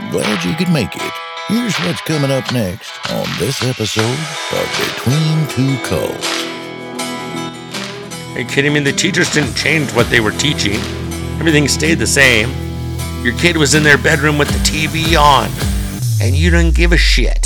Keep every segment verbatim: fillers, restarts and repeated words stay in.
I'm glad you could make it. Here's what's coming up next on this episode of Between Two Colds. Are you kidding me? The teachers didn't change what they were teaching. Everything stayed the same. Your kid was in their bedroom with the T V on, and you didn't give a shit.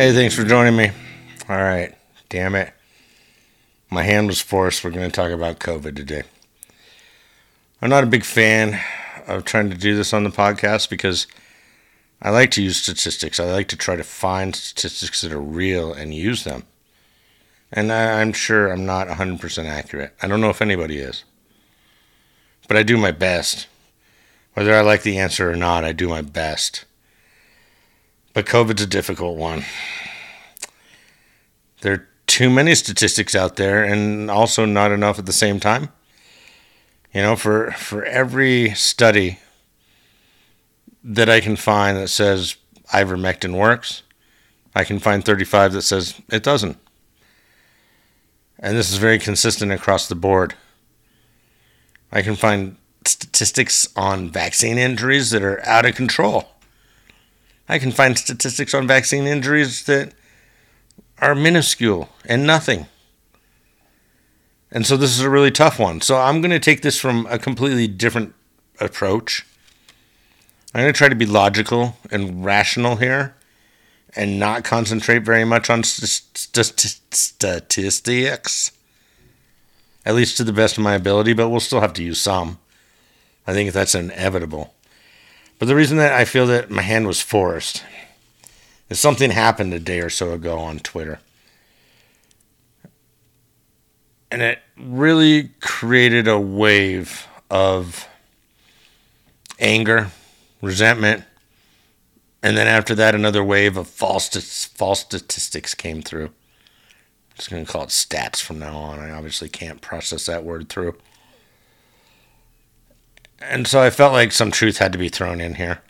Hey, thanks for joining me. All right, damn it. My hand was forced. We're going to talk about COVID today. I'm not a big fan of trying to do this on the podcast because I like to use statistics. I like to try to find statistics that are real and use them. And I'm sure I'm not one hundred percent accurate. I don't know if anybody is. But I do my best. Whether I like the answer or not, I do my best. But COVID's a difficult one. There are too many statistics out there and also not enough at the same time. You know, for for every study that I can find that says ivermectin works, I can find thirty-five that says it doesn't. And this is very consistent across the board. I can find statistics on vaccine injuries that are out of control. I can find statistics on vaccine injuries that are minuscule and nothing. And so this is a really tough one. So I'm going to take this from a completely different approach. I'm going to try to be logical and rational here and not concentrate very much on st- st- statistics, at least to the best of my ability, but we'll still have to use some. I think that's inevitable. But the reason that I feel that my hand was forced is something happened a day or so ago on Twitter. And it really created a wave of anger, resentment, and then after that, another wave of false false statistics came through. I'm just going to call it stats from now on. I obviously can't process that word through. And so I felt like some truth had to be thrown in here.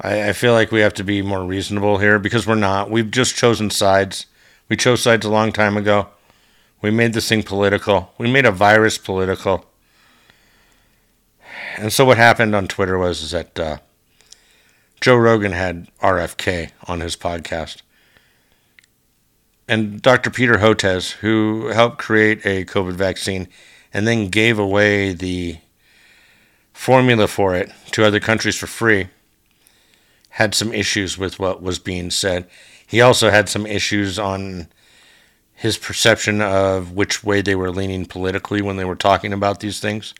I, I feel like we have to be more reasonable here because we're not. We've just chosen sides. We chose sides a long time ago. We made this thing political. We made a virus political. And so what happened on Twitter was is that uh, Joe Rogan had R F K on his podcast. And Doctor Peter Hotez, who helped create a COVID vaccine and then gave away the formula for it to other countries for free, had some issues with what was being said. He also had some issues on his perception of which way they were leaning politically when they were talking about these things.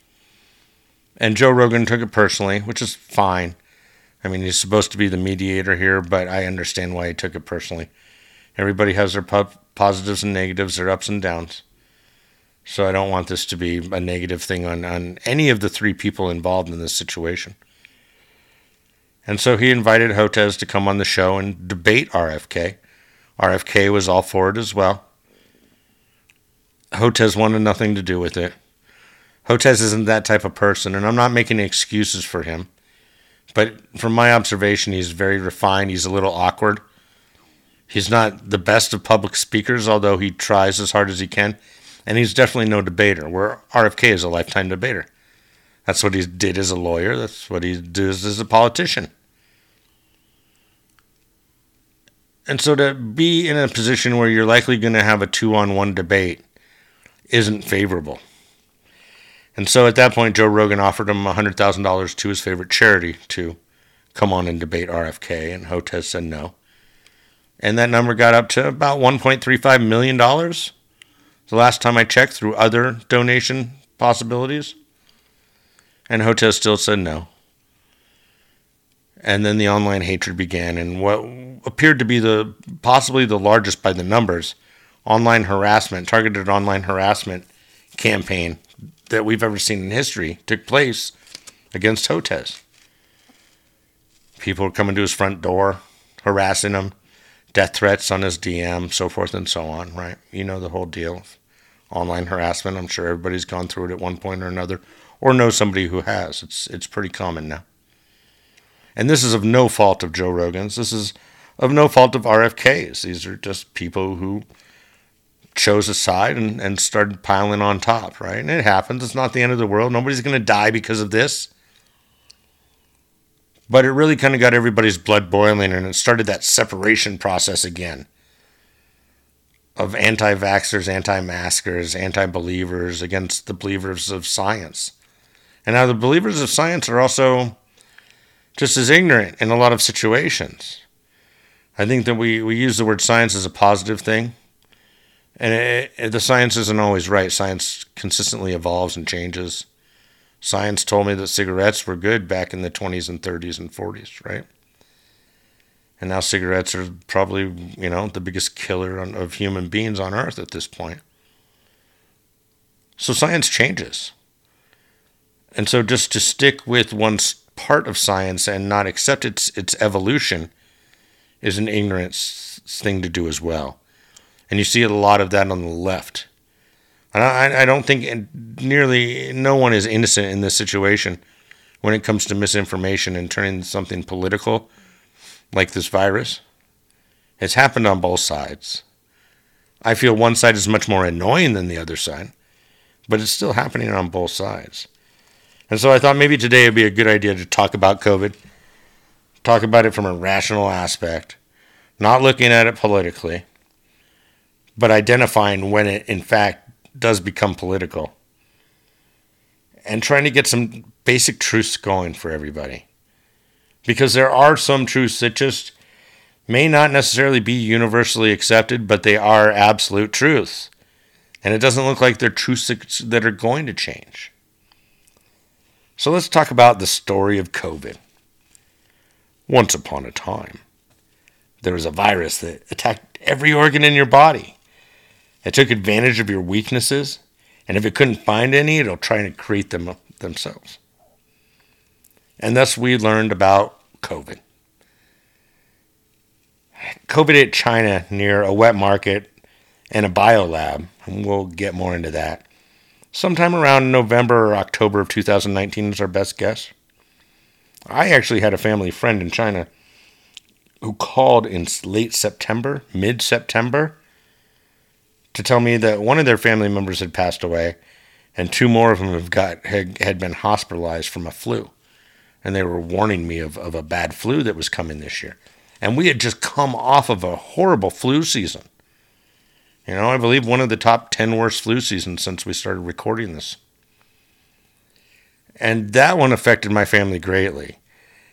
And Joe Rogan took it personally, which is fine. I mean, he's supposed to be the mediator here, but I understand why he took it personally. Everybody has their po- positives and negatives, their ups and downs. So I don't want this to be a negative thing on, on any of the three people involved in this situation. And so he invited Hotez to come on the show and debate R F K. R F K was all for it as well. Hotez wanted nothing to do with it. Hotez isn't that type of person, and I'm not making excuses for him. But from my observation, he's very refined. He's a little awkward. He's not the best of public speakers, although he tries as hard as he can. And he's definitely no debater, where R F K is a lifetime debater. That's what he did as a lawyer. That's what he does as a politician. And so to be in a position where you're likely going to have a two-on-one debate isn't favorable. And so at that point, Joe Rogan offered him one hundred thousand dollars to his favorite charity to come on and debate R F K, and Hotez said no. And that number got up to about one point three five million dollars. The last time I checked through other donation possibilities, and Hotez still said no. And then the online hatred began, and what appeared to be the possibly the largest by the numbers online harassment, targeted online harassment campaign that we've ever seen in history took place against Hotez. People were coming to his front door, harassing him. Death threats on his D M, so forth and so on, right? You know the whole deal. Online harassment, I'm sure everybody's gone through it at one point or another, or knows somebody who has. It's it's pretty common now. And this is of no fault of Joe Rogan's. This is of no fault of R F K's. These are just people who chose a side and, and started piling on top, right? And it happens. It's not the end of the world. Nobody's going to die because of this. But it really kind of got everybody's blood boiling, and it started that separation process again of anti-vaxxers, anti-maskers, anti-believers against the believers of science. And now the believers of science are also just as ignorant in a lot of situations. I think that we, we use the word science as a positive thing. And it, it, the science isn't always right. Science consistently evolves and changes. Science told me that cigarettes were good back in the twenties and thirties and forties, right? And now cigarettes are probably, you know, the biggest killer on, of human beings on earth at this point. So science changes. And so just to stick with one part of science and not accept its, its evolution is an ignorant thing to do as well. And you see a lot of that on the left. And I, I don't think nearly no one is innocent in this situation when it comes to misinformation and turning something political like this virus. It's happened on both sides. I feel one side is much more annoying than the other side, but it's still happening on both sides. And so I thought maybe today would be a good idea to talk about COVID, talk about it from a rational aspect, not looking at it politically, but identifying when it, in fact, does become political and trying to get some basic truths going for everybody. Because there are some truths that just may not necessarily be universally accepted, but they are absolute truths. And it doesn't look like they're truths that are going to change. So let's talk about the story of COVID. Once upon a time, there was a virus that attacked every organ in your body. It took advantage of your weaknesses, and if it couldn't find any, it'll try and create them themselves. And thus we learned about COVID. COVID hit China near a wet market and a biolab, and we'll get more into that. Sometime around November or October of two thousand nineteen is our best guess. I actually had a family friend in China who called in late September, mid-September, to tell me that one of their family members had passed away and two more of them have got, had, had been hospitalized from a flu. And they were warning me of, of a bad flu that was coming this year. And we had just come off of a horrible flu season. You know, I believe one of the top ten worst flu seasons since we started recording this. And that one affected my family greatly.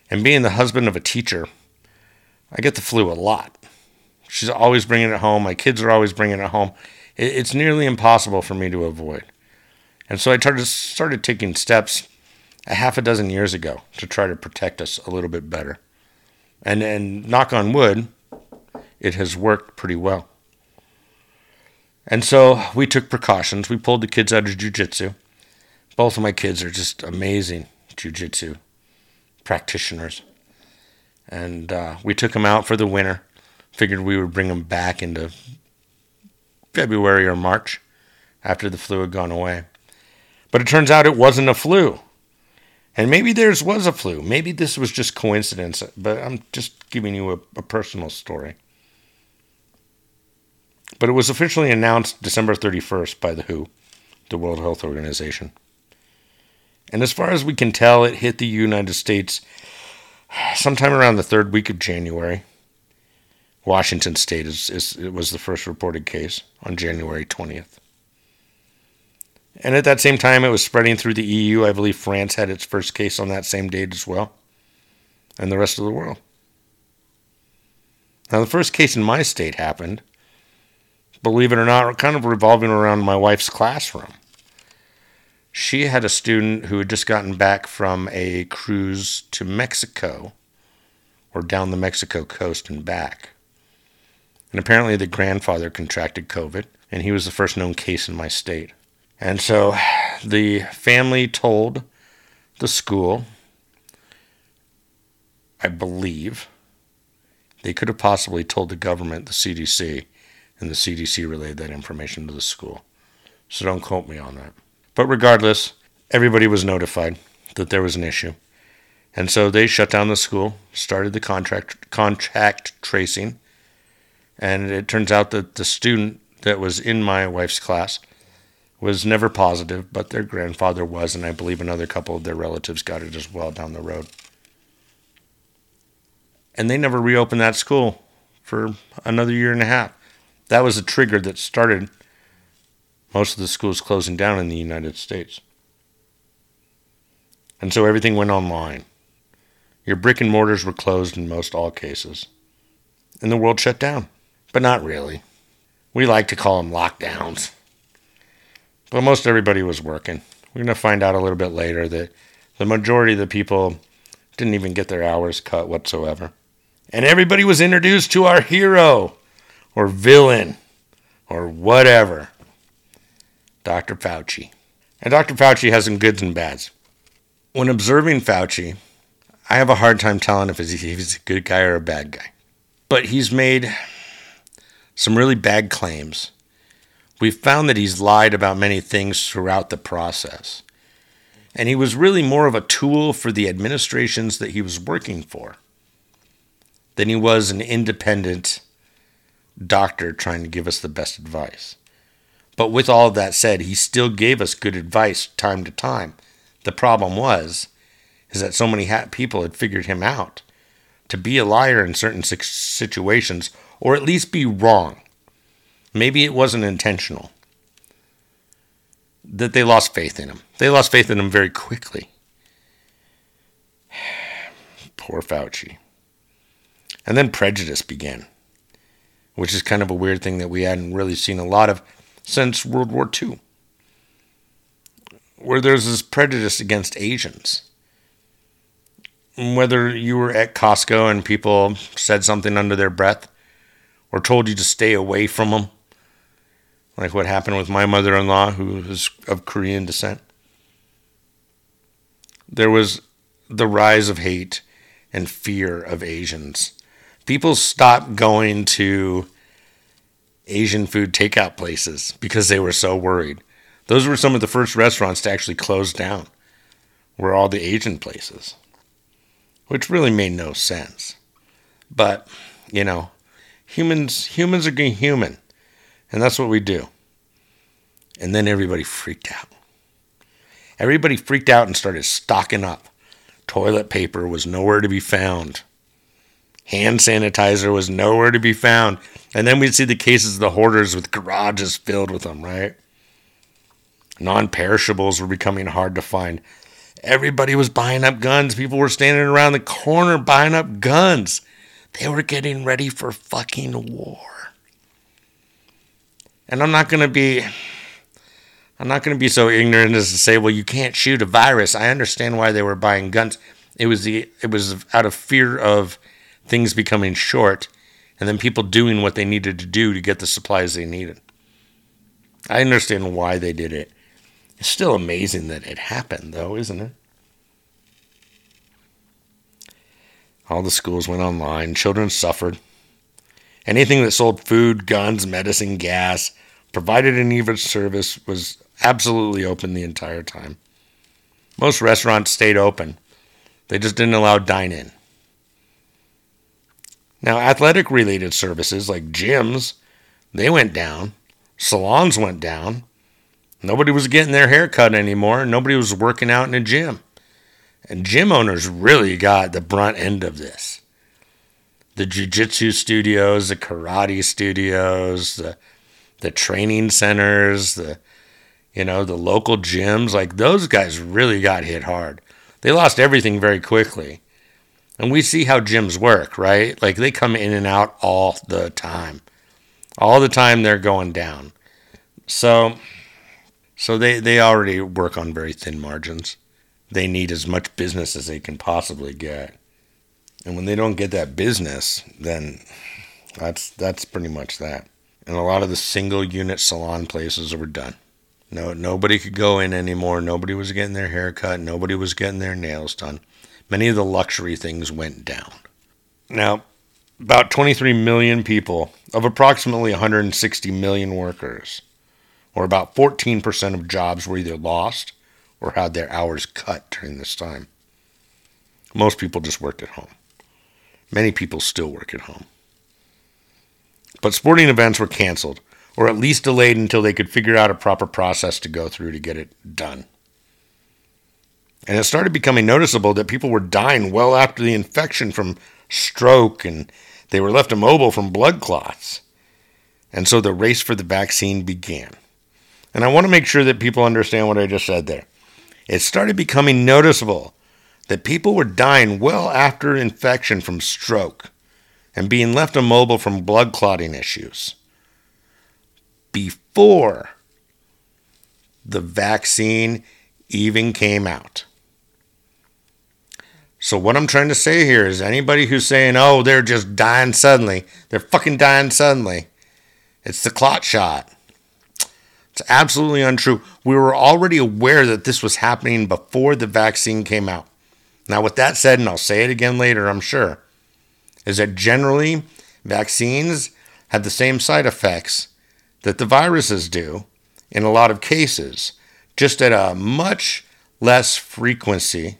And being the husband of a teacher, I get the flu a lot. She's always bringing it home. My kids are always bringing it home. It's nearly impossible for me to avoid. And so I started taking steps a half a dozen years ago to try to protect us a little bit better. And, and knock on wood, it has worked pretty well. And so we took precautions. We pulled the kids out of jiu-jitsu. Both of my kids are just amazing jiu-jitsu practitioners. And uh, we took them out for the winter. Figured we would bring them back into February or March after the flu had gone away. But it turns out it wasn't a flu. And maybe theirs was a flu. Maybe this was just coincidence. But I'm just giving you a, a personal story. But it was officially announced December thirty-first by the W H O, the World Health Organization. And as far as we can tell, it hit the United States sometime around the third week of January. Washington State is, is it was the first reported case on January twentieth. And at that same time, it was spreading through the E U. I believe France had its first case on that same date as well, and the rest of the world. Now, the first case in my state happened, believe it or not, kind of revolving around my wife's classroom. She had a student who had just gotten back from a cruise to Mexico, or down the Mexico coast and back. And apparently the grandfather contracted COVID, and he was the first known case in my state. And so the family told the school, I believe, they could have possibly told the government, the C D C, and the C D C relayed that information to the school. So don't quote me on that. But regardless, everybody was notified that there was an issue. And so they shut down the school, started the contract contact tracing, and it turns out that the student that was in my wife's class was never positive, but their grandfather was, and I believe another couple of their relatives got it as well down the road. And they never reopened that school for another year and a half. That was a trigger that started most of the schools closing down in the United States. And so everything went online. Your brick and mortars were closed in most all cases. And the world shut down. But not really. We like to call them lockdowns. But most everybody was working. We're going to find out a little bit later that the majority of the people didn't even get their hours cut whatsoever. And everybody was introduced to our hero or villain or whatever, Doctor Fauci. And Doctor Fauci has some goods and bads. When observing Fauci, I have a hard time telling if he's a good guy or a bad guy. But he's made some really bad claims. We've found that he's lied about many things throughout the process. And he was really more of a tool for the administrations that he was working for than he was an independent doctor trying to give us the best advice. But with all of that said, he still gave us good advice time to time. The problem was is that so many people had figured him out to be a liar in certain situations, or at least be wrong. Maybe it wasn't intentional. That they lost faith in him. They lost faith in him very quickly. Poor Fauci. And then prejudice began, which is kind of a weird thing that we hadn't really seen a lot of since World War Two, where there's this prejudice against Asians. Whether you were at Costco and people said something under their breath or told you to stay away from them, like what happened with my mother-in-law, who is of Korean descent. There was the rise of hate and fear of Asians. People stopped going to Asian food takeout places because they were so worried. Those were some of the first restaurants to actually close down, were all the Asian places, which really made no sense. But, you know, humans humans are being human, and that's what we do. And then everybody freaked out. Everybody freaked out and started stocking up. Toilet paper was nowhere to be found. Hand sanitizer was nowhere to be found. And then we'd see the cases of the hoarders with garages filled with them, right? Non-perishables were becoming hard to find. Everybody was buying up guns. People were standing around the corner buying up guns. They were getting ready for fucking war. And I'm not going to be I'm not going to be so ignorant as to say, well, you can't shoot a virus. I understand why they were buying guns. It was the it was out of fear of things becoming short and then people doing what they needed to do to get the supplies they needed. I understand why they did it. It's still amazing that it happened, though, isn't it? All the schools went online. Children suffered. Anything that sold food, guns, medicine, gas, provided an even service was absolutely open the entire time. Most restaurants stayed open. They just didn't allow dine-in. Now, athletic-related services like gyms, they went down. Salons went down. Nobody was getting their hair cut anymore. Nobody was working out in a gym. And gym owners really got the brunt end of this. The jiu-jitsu studios, the karate studios, the the training centers, the you know, the local gyms, like those guys really got hit hard. They lost everything very quickly. And we see how gyms work, right? Like they come in and out all the time. All the time they're going down. So So they, they already work on very thin margins. They need as much business as they can possibly get. And when they don't get that business, then that's that's pretty much that. And a lot of the single unit salon places were done. No, nobody could go in anymore. Nobody was getting their hair cut. Nobody was getting their nails done. Many of the luxury things went down. Now, about twenty-three million people of approximately one hundred sixty million workers, or about fourteen percent of jobs, were either lost or had their hours cut during this time. Most people just worked at home. Many people still work at home. But sporting events were canceled, or at least delayed until they could figure out a proper process to go through to get it done. And it started becoming noticeable that people were dying well after the infection from stroke, and they were left immobile from blood clots. And so the race for the vaccine began. And I want to make sure that people understand what I just said there. It started becoming noticeable that people were dying well after infection from stroke and being left immobile from blood clotting issues before the vaccine even came out. So what I'm trying to say here is anybody who's saying, oh, they're just dying suddenly, they're fucking dying suddenly, it's the clot shot. It's absolutely untrue. We were already aware that this was happening before the vaccine came out. Now, with that said, and I'll say it again later, I'm sure, is that generally vaccines have the same side effects that the viruses do in a lot of cases, just at a much less frequency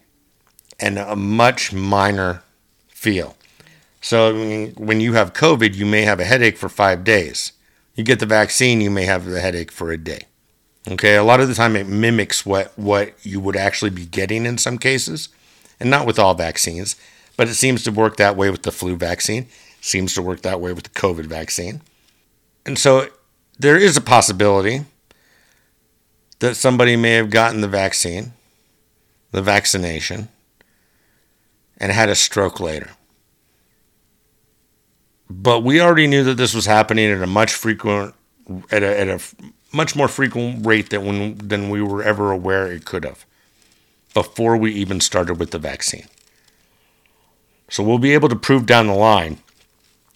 and a much minor feel. So when you have COVID, you may have a headache for five days. You get the vaccine, you may have the headache for a day. Okay, a lot of the time it mimics what, what you would actually be getting in some cases, and not with all vaccines, but it seems to work that way with the flu vaccine, seems to work that way with the COVID vaccine. And so there is a possibility that somebody may have gotten the vaccine, the vaccination, and had a stroke later. But we already knew that this was happening at a much frequent, at a, at a much more frequent rate than when, than we were ever aware it could have, before we even started with the vaccine. So we'll be able to prove down the line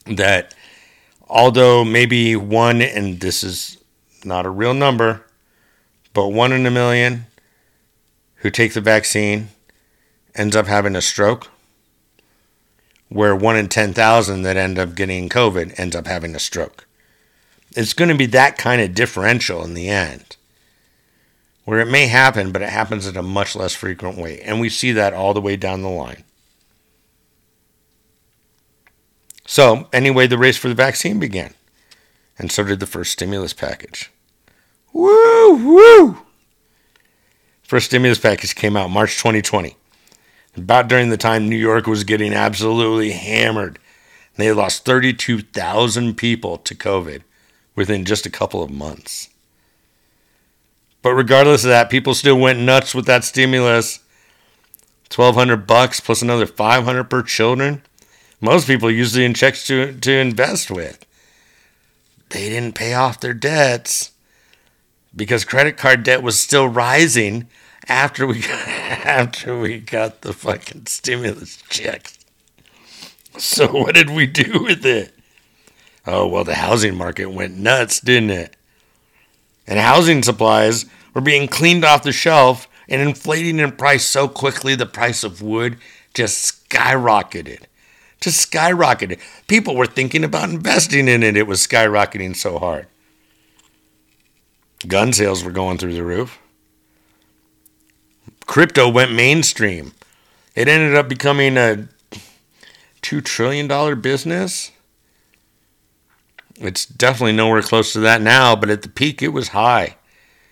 that, although maybe one, and this is not a real number, but one in a million who take the vaccine ends up having a stroke, where one in ten thousand that end up getting COVID ends up having a stroke. It's going to be that kind of differential in the end, where it may happen, but it happens at a much less frequent way. And we see that all the way down the line. So anyway, the race for the vaccine began. And so did the first stimulus package. Woo, woo! First stimulus package came out March twenty twenty. About during the time New York was getting absolutely hammered. They lost thirty-two thousand people to COVID within just a couple of months. But regardless of that, people still went nuts with that stimulus. twelve hundred bucks plus another five hundred per children. Most people used it in checks to, to invest with. They didn't pay off their debts because credit card debt was still rising after we got, after we got the fucking stimulus checks. So what did we do with it? Oh, well, the housing market went nuts, didn't it? And housing supplies were being cleaned off the shelf and inflating in price so quickly the price of wood just skyrocketed. Just skyrocketed. People were thinking about investing in it. It was skyrocketing so hard. Gun sales were going through the roof. Crypto went mainstream. It ended up becoming a two trillion dollars business. It's definitely nowhere close to that now, but at the peak, it was high.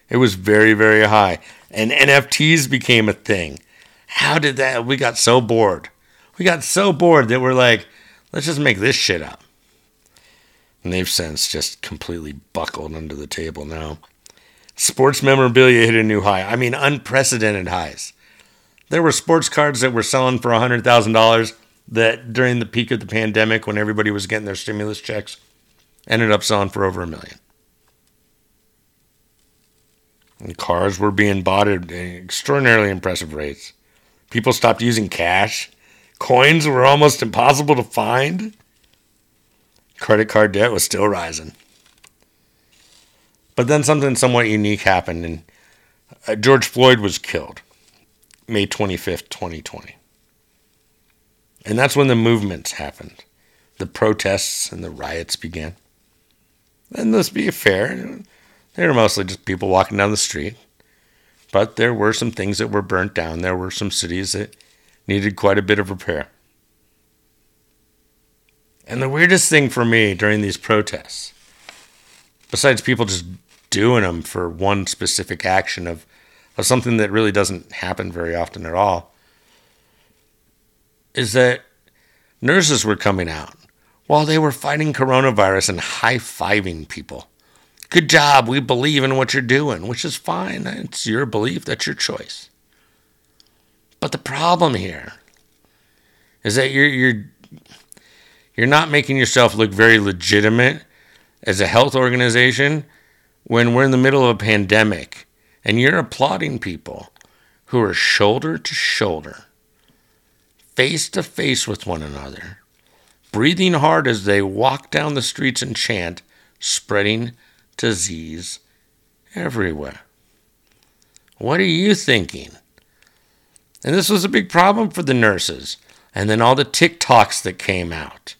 It was very, very high. And N F Ts became a thing. How did that? We got so bored. We got so bored that we're like, let's just make this shit up. And they've since just completely buckled under the table now. Sports memorabilia hit a new high. I mean, unprecedented highs. There were sports cards that were selling for one hundred thousand dollars that during the peak of the pandemic, when everybody was getting their stimulus checks, ended up selling for over a million. And cars were being bought at extraordinarily impressive rates. People stopped using cash. Coins were almost impossible to find. Credit card debt was still rising. But then something somewhat unique happened, and uh, George Floyd was killed May twenty-fifth, twenty twenty. And that's when the movements happened. The protests and the riots began. And let's be fair, they were mostly just people walking down the street. But there were some things that were burnt down. There were some cities that needed quite a bit of repair. And the weirdest thing for me during these protests, besides people just doing them for one specific action of, of something that really doesn't happen very often at all, is that nurses were coming out while they were fighting coronavirus and high-fiving people. Good job, we believe in what you're doing, which is fine. It's your belief, that's your choice. But the problem here is that you're you're you're not making yourself look very legitimate as a health organization when we're in the middle of a pandemic and you're applauding people who are shoulder to shoulder, face to face with one another, breathing hard as they walk down the streets and chant, spreading disease everywhere. What are you thinking? And this was a big problem for the nurses. And then all the TikToks that came out.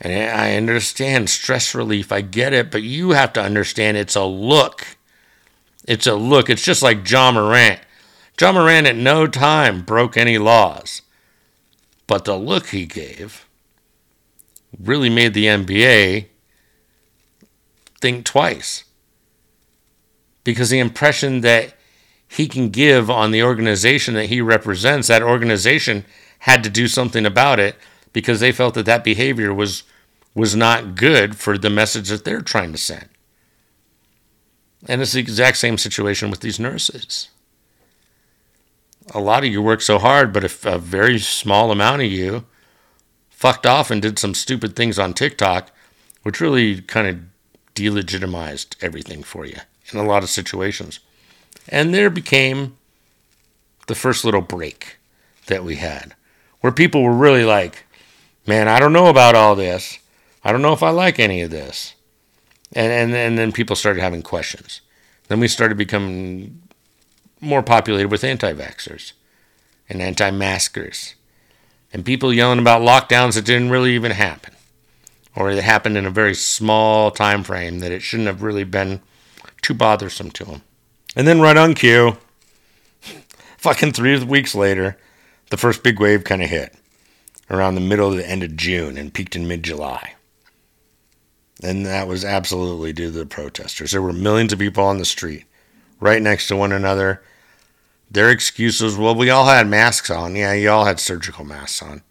And I understand stress relief. I get it. But you have to understand it's a look. It's a look. It's just like John Morant. John Morant at no time broke any laws. But the look he gave really made the N B A think twice. Because the impression that he can give on the organization that he represents, that organization had to do something about it because they felt that that behavior was was not good for the message that they're trying to send. And it's the exact same situation with these nurses. A lot of you work so hard, but if a very small amount of you fucked off and did some stupid things on TikTok, which really kind of delegitimized everything for you in a lot of situations. And there became the first little break that we had, where people were really like, man, I don't know about all this. I don't know if I like any of this. And and, and then people started having questions. Then we started becoming more populated with anti-vaxxers and anti-maskers and people yelling about lockdowns that didn't really even happen, or that happened in a very small time frame that it shouldn't have really been too bothersome to them. And then right on cue, fucking three weeks later, the first big wave kind of hit around the middle to the end of June and peaked in mid-July. And that was absolutely due to the protesters. There were millions of people on the street right next to one another. Their excuse was, well, we all had masks on. Yeah, you all had surgical masks on.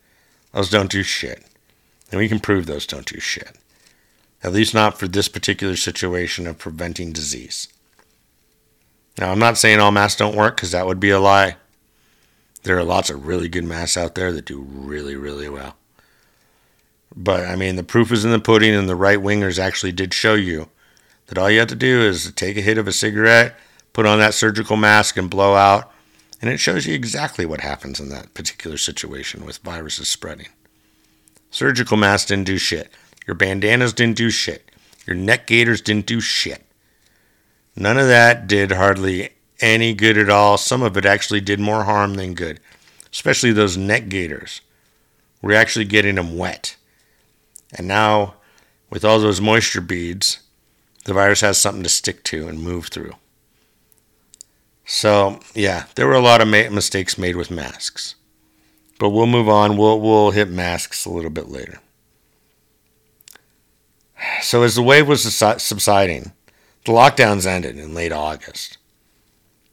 Those don't do shit. And we can prove those don't do shit. At least not for this particular situation of preventing disease. Now, I'm not saying all masks don't work, because that would be a lie. There are lots of really good masks out there that do really, really well. But, I mean, the proof is in the pudding, and the right-wingers actually did show you that all you have to do is take a hit of a cigarette, put on that surgical mask, and blow out. And it shows you exactly what happens in that particular situation with viruses spreading. Surgical masks didn't do shit. Your bandanas didn't do shit. Your neck gaiters didn't do shit. None of that did hardly any good at all. Some of it actually did more harm than good, especially those neck gaiters. We're actually getting them wet. And now, with all those moisture beads, the virus has something to stick to and move through. So, yeah, there were a lot of ma- mistakes made with masks. But we'll move on. We'll, we'll hit masks a little bit later. So as the wave was subsiding, the lockdowns ended in late August.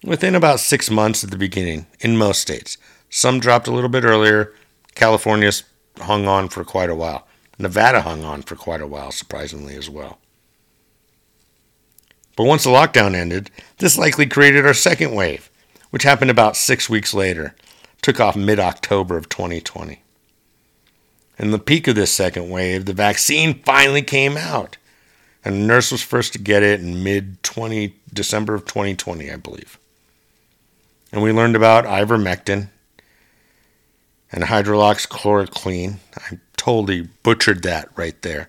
Within about six months at the beginning, in most states. Some dropped a little bit earlier. California hung on for quite a while. Nevada hung on for quite a while, surprisingly, as well. But once the lockdown ended, this likely created our second wave, which happened about six weeks later. Took off mid-October of twenty twenty. In the peak of this second wave, the vaccine finally came out. And a nurse was first to get it in mid twenty December of twenty twenty, I believe. And we learned about ivermectin and hydroxychloroquine. I totally butchered that right there.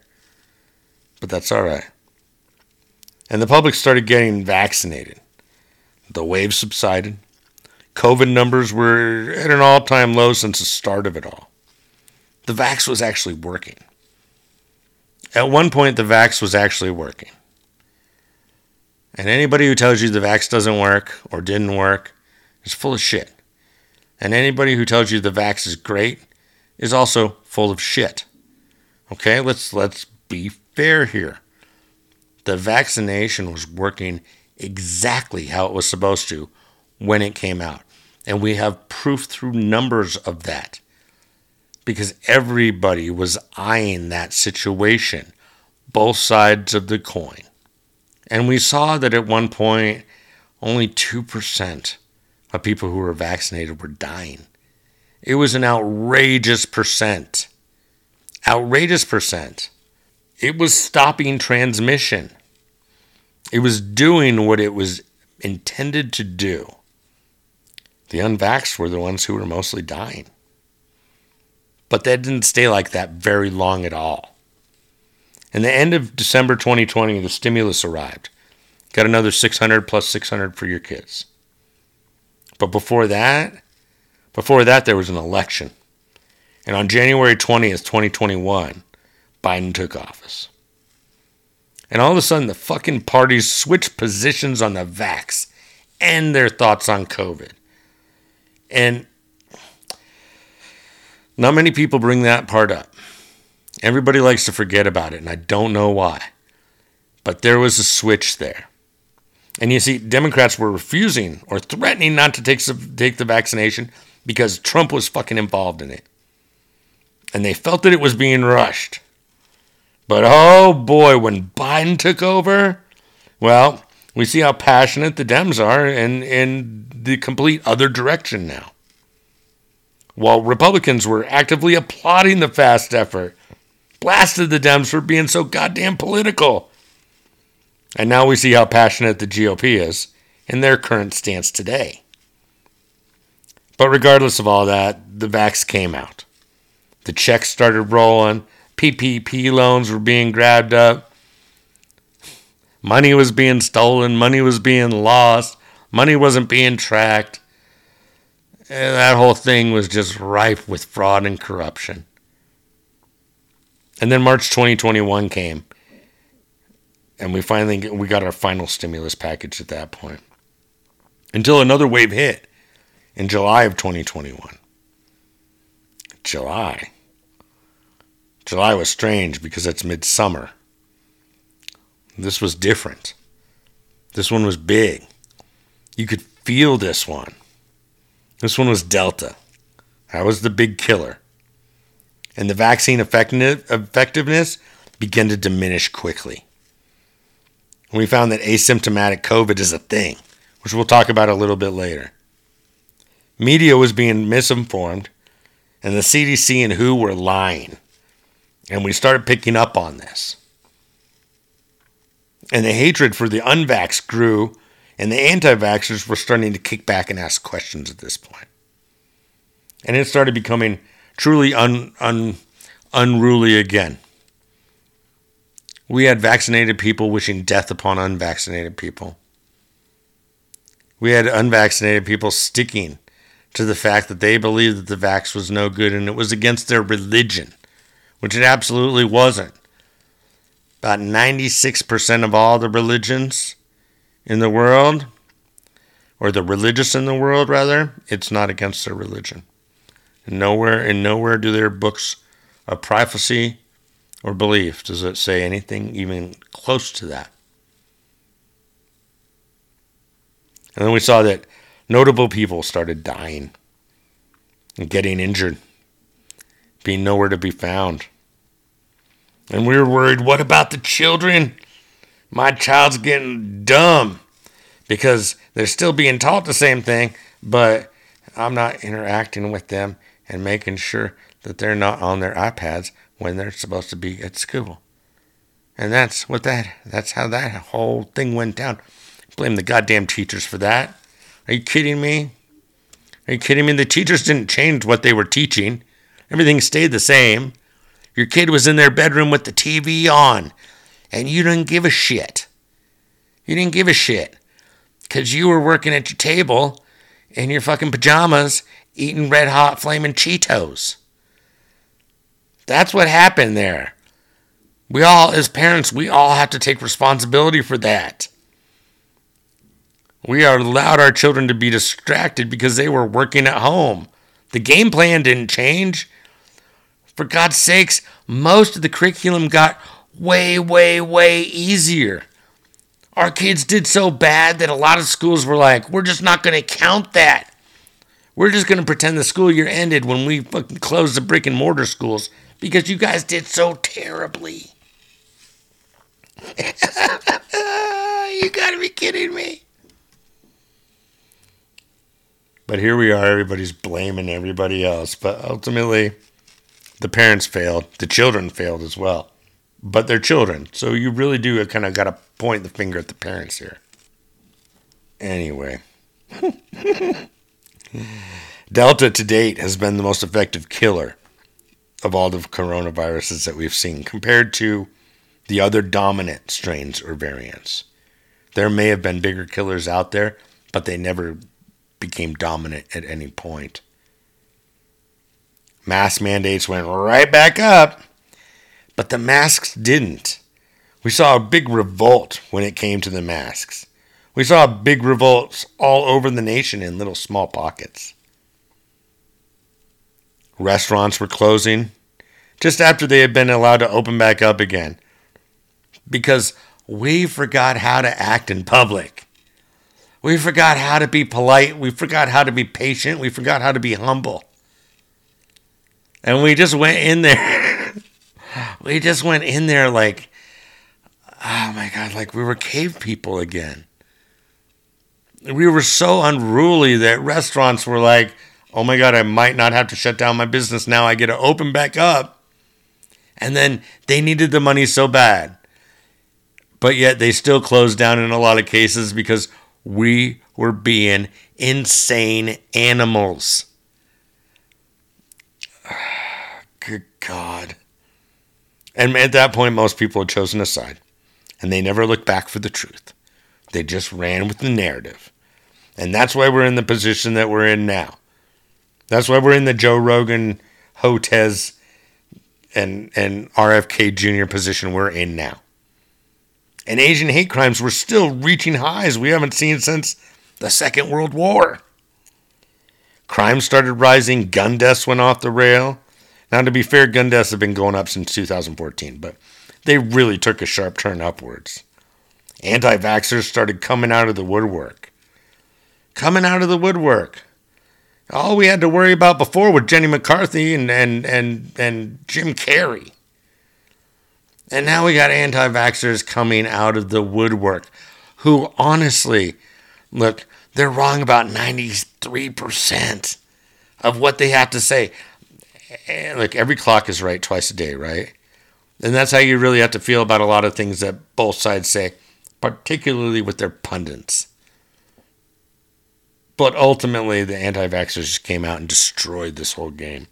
But that's all right. And the public started getting vaccinated. The wave subsided. COVID numbers were at an all-time low since the start of it all. The vax was actually working. At one point, the vax was actually working. And anybody who tells you the vax doesn't work or didn't work is full of shit. And anybody who tells you the vax is great is also full of shit. Okay, let's let's be fair here. The vaccination was working exactly how it was supposed to when it came out. And we have proof through numbers of that. Because everybody was eyeing that situation, both sides of the coin. And we saw that at one point, only two percent of people who were vaccinated were dying. It was an outrageous percent. Outrageous percent. It was stopping transmission. It was doing what it was intended to do. The unvaxxed were the ones who were mostly dying. But that didn't stay like that very long at all. In the end of December twenty twenty, the stimulus arrived. Got another six hundred plus six hundred for your kids. But before that, before that there was an election. And on January twentieth, twenty twenty-one, Biden took office. And all of a sudden, the fucking parties switched positions on the vax and their thoughts on COVID. And not many people bring that part up. Everybody likes to forget about it, and I don't know why. But there was a switch there. And you see, Democrats were refusing or threatening not to take, take the vaccination because Trump was fucking involved in it. And they felt that it was being rushed. But oh boy, when Biden took over, well, we see how passionate the Dems are in, in the complete other direction now. While Republicans were actively applauding the fast effort, blasted the Dems for being so goddamn political. And now we see how passionate the G O P is in their current stance today. But regardless of all that, the vax came out. The checks started rolling. P P P loans were being grabbed up. Money was being stolen. Money was being lost. Money wasn't being tracked. And that whole thing was just rife with fraud and corruption. And then March twenty twenty-one came. And we finally we got our final stimulus package at that point. Until another wave hit in July of twenty twenty-one. July. July was strange because it's midsummer. This was different. This one was big. You could feel this one. This one was Delta. That was the big killer. And the vaccine effectiveness began to diminish quickly. And we found that asymptomatic COVID is a thing, which we'll talk about a little bit later. Media was being misinformed, and the C D C and W H O were lying. And we started picking up on this. And the hatred for the unvaxxed grew, and the anti-vaxxers were starting to kick back and ask questions at this point. And it started becoming truly un, un, unruly again. We had vaccinated people wishing death upon unvaccinated people. We had unvaccinated people sticking to the fact that they believed that the vax was no good and it was against their religion, which it absolutely wasn't. About ninety-six percent of all the religions in the world, or the religious in the world rather, it's not against their religion. And nowhere, and nowhere do their books of prophecy or belief does it say anything even close to that. And then we saw that notable people started dying and getting injured, being nowhere to be found. And we were worried, what about the children? My child's getting dumb because they're still being taught the same thing, but I'm not interacting with them and making sure that they're not on their iPads when they're supposed to be at school. And that's what that, that's how that whole thing went down. Blame the goddamn teachers for that. Are you kidding me? Are you kidding me? The teachers didn't change what they were teaching. Everything stayed the same. Your kid was in their bedroom with the T V on, and you didn't give a shit. You didn't give a shit because you were working at your table in your fucking pajamas eating red hot flaming Cheetos. That's what happened there. We all, as parents, we all have to take responsibility for that. We allowed our children to be distracted because they were working at home. The game plan didn't change. For God's sakes, most of the curriculum got way, way, way easier. Our kids did so bad that a lot of schools were like, we're just not going to count that. We're just going to pretend the school year ended when we fucking closed the brick and mortar schools because you guys did so terribly. You got to be kidding me. But here we are, everybody's blaming everybody else. But ultimately, the parents failed. The children failed as well. But they're children. So you really do kind of got to point the finger at the parents here. Anyway. Delta to date has been the most effective killer of all the coronaviruses that we've seen compared to the other dominant strains or variants. There may have been bigger killers out there, but they never became dominant at any point. Mask mandates went right back up, but the masks didn't. We saw a big revolt when it came to the masks. We saw big revolts all over the nation in little small pockets. Restaurants were closing just after they had been allowed to open back up again because we forgot how to act in public. We forgot how to be polite. We forgot how to be patient. We forgot how to be humble. And we just went in there. we just went in there like, oh my God, like we were cave people again. We were so unruly that restaurants were like, oh my God, I might not have to shut down my business now. I get to open back up. And then they needed the money so bad. But yet they still closed down in a lot of cases because we were being insane animals. Good God. And at that point, most people had chosen a side. And they never looked back for the truth. They just ran with the narrative. And that's why we're in the position that we're in now. That's why we're in the Joe Rogan, Hotez, and, and R F K Junior position we're in now. And Asian hate crimes were still reaching highs we haven't seen since the Second World War. Crime started rising. Gun deaths went off the rail. Now, to be fair, gun deaths have been going up since two thousand fourteen, but they really took a sharp turn upwards. Anti-vaxxers started coming out of the woodwork. Coming out of the woodwork. All we had to worry about before was Jenny McCarthy and and and, and Jim Carrey. And now we got anti-vaxxers coming out of the woodwork who honestly, look, they're wrong about ninety-three percent of what they have to say. And look, every clock is right twice a day, right? And that's how you really have to feel about a lot of things that both sides say, particularly with their pundits. But ultimately, the anti-vaxxers just came out and destroyed this whole game.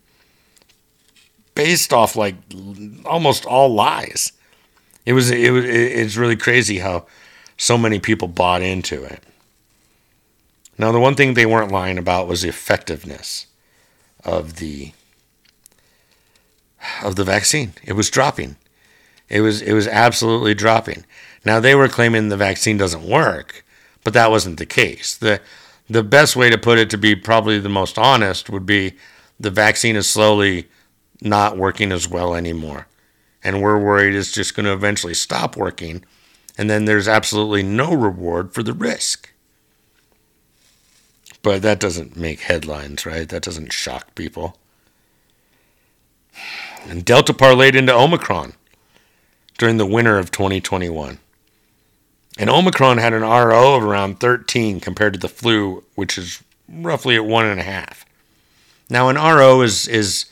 Based off, like, almost all lies. It was, it was, it's really crazy how so many people bought into it. Now, the one thing they weren't lying about was the effectiveness of the of the vaccine. It was dropping. It was it was absolutely dropping. Now, they were claiming the vaccine doesn't work, but that wasn't the case. The the best way to put it, to be probably the most honest, would be the vaccine is slowly not working as well anymore. And we're worried it's just going to eventually stop working. And then there's absolutely no reward for the risk. But that doesn't make headlines, right? That doesn't shock people. And Delta parlayed into Omicron during the winter of twenty twenty-one. And Omicron had an R O of around thirteen compared to the flu, which is roughly at one and a half. Now, an R O is is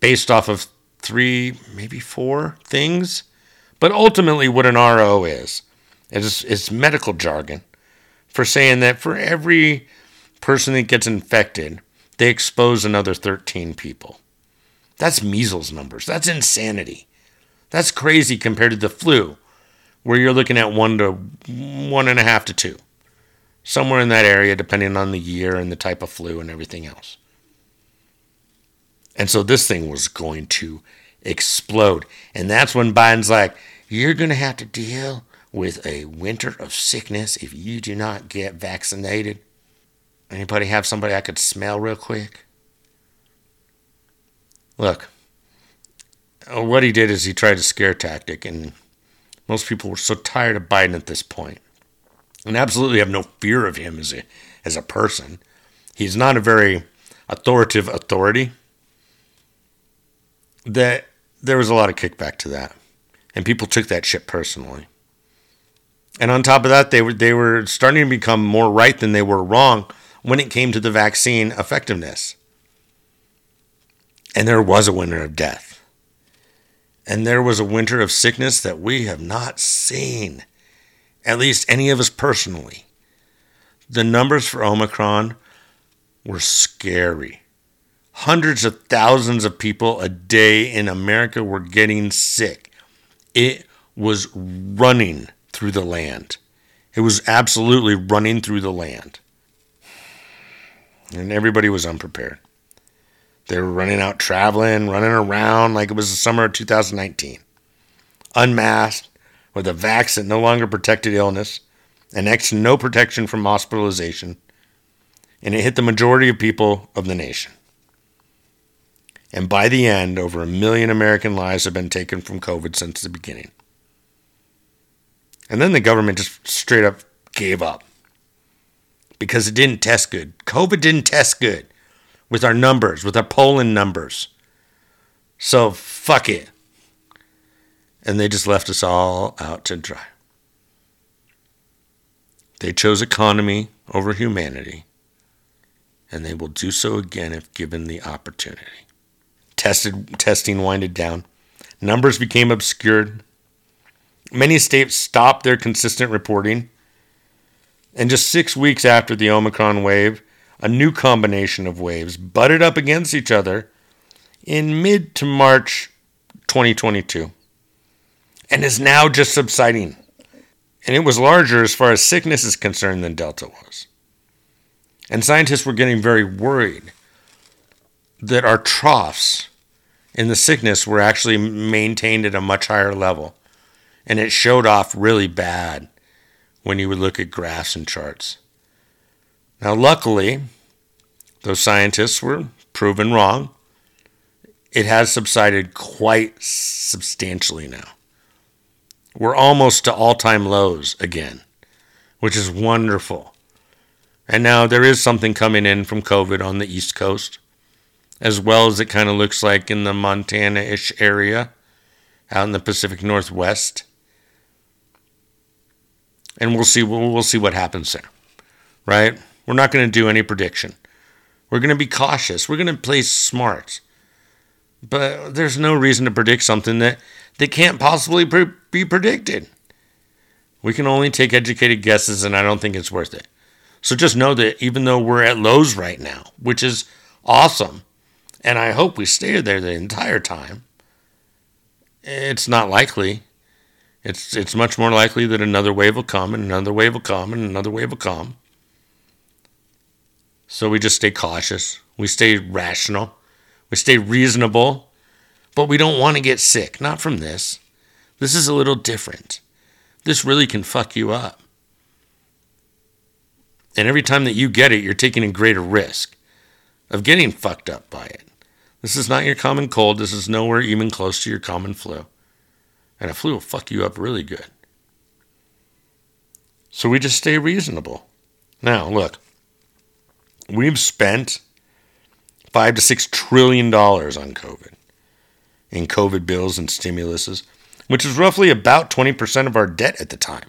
based off of three, maybe four things. But ultimately, what an R O is, is it's medical jargon for saying that for every person that gets infected, they expose another thirteen people. That's measles numbers. That's insanity. That's crazy compared to the flu, where you're looking at one to one and a half to two. Somewhere in that area, depending on the year and the type of flu and everything else. And so this thing was going to explode. And that's when Biden's like, you're going to have to deal with a winter of sickness if you do not get vaccinated. Anybody have somebody I could smell real quick? Look, what he did is he tried a scare tactic, and most people were so tired of Biden at this point, and absolutely have no fear of him as a as a person. He's not a very authoritative authority. That there was a lot of kickback to that, and people took that shit personally. And on top of that, they were they were starting to become more right than they were wrong when it came to the vaccine effectiveness. And there was a winter of death. And there was a winter of sickness that we have not seen, at least any of us personally. The numbers for Omicron were scary. Hundreds of thousands of people a day in America were getting sick. It was running through the land. It was absolutely running through the land. And everybody was unprepared. They were running out traveling, running around like it was the summer of two thousand nineteen. Unmasked, with a vax that no longer protected illness, and next to no protection from hospitalization. And it hit the majority of people of the nation. And by the end, over a million American lives have been taken from COVID since the beginning. And then the government just straight up gave up because it didn't test good. COVID didn't test good with our numbers, with our polling numbers. So fuck it. And they just left us all out to dry. They chose economy over humanity, and they will do so again if given the opportunity. Tested, testing winded down. Numbers became obscured. Many states stopped their consistent reporting. And just six weeks after the Omicron wave, a new combination of waves butted up against each other in mid to March twenty twenty-two and is now just subsiding. And it was larger as far as sickness is concerned than Delta was. And scientists were getting very worried that our troughs in the sickness were actually maintained at a much higher level. And it showed off really bad when you would look at graphs and charts. Now, luckily, those scientists were proven wrong. It has subsided quite substantially now. We're almost to all-time lows again, which is wonderful. And now there is something coming in from COVID on the East Coast, as well as it kind of looks like in the Montana-ish area, out in the Pacific Northwest. And we'll see we'll see what happens there, right? We're not going to do any prediction. We're going to be cautious. We're going to play smart. But there's no reason to predict something that, that can't possibly pre- be predicted. We can only take educated guesses, and I don't think it's worth it. So just know that even though we're at lows right now, which is awesome, and I hope we stay there the entire time, it's not likely. It's it's much more likely that another wave will come, and another wave will come, and another wave will come. So we just stay cautious. We stay rational. We stay reasonable. But we don't want to get sick. Not from this. This is a little different. This really can fuck you up. And every time that you get it, you're taking a greater risk of getting fucked up by it. This is not your common cold. This is nowhere even close to your common flu. And a flu will fuck you up really good. So we just stay reasonable. Now, look, we've spent five to six trillion dollars on COVID, in COVID bills and stimuluses, which is roughly about twenty percent of our debt at the time.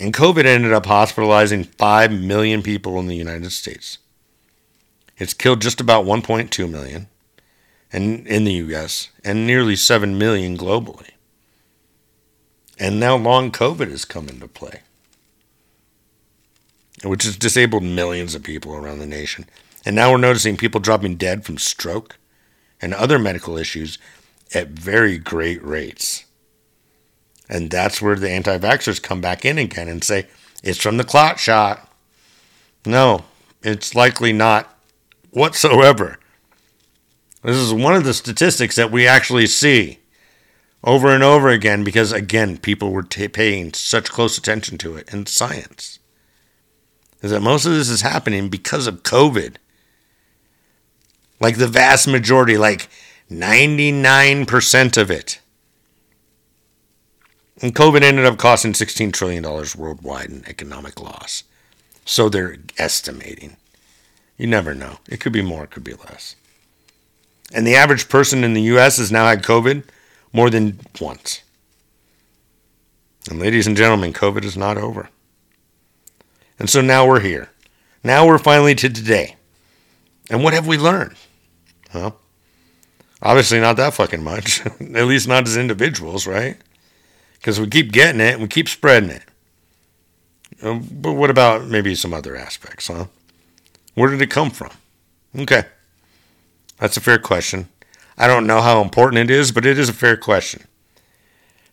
And COVID ended up hospitalizing five million people in the United States. It's killed just about one point two million and in the U S and nearly seven million globally. And now long COVID has come into play, which has disabled millions of people around the nation. And now we're noticing people dropping dead from stroke and other medical issues at very great rates. And that's where the anti-vaxxers come back in again and say, it's from the clot shot. No, it's likely not whatsoever. This is one of the statistics that we actually see over and over again because, again, people were t- paying such close attention to it in science. Is that most of this is happening because of COVID. Like the vast majority, like ninety-nine percent of it. And COVID ended up costing sixteen trillion dollars worldwide in economic loss. So they're estimating. You never know. It could be more, it could be less. And the average person in the U S has now had COVID more than once. And ladies and gentlemen, COVID is not over. And so now we're here. Now we're finally to today. And what have we learned? Well, obviously not that fucking much. At least not as individuals, right? Because we keep getting it and we keep spreading it. But what about maybe some other aspects, huh? Where did it come from? Okay. That's a fair question. I don't know how important it is, but it is a fair question.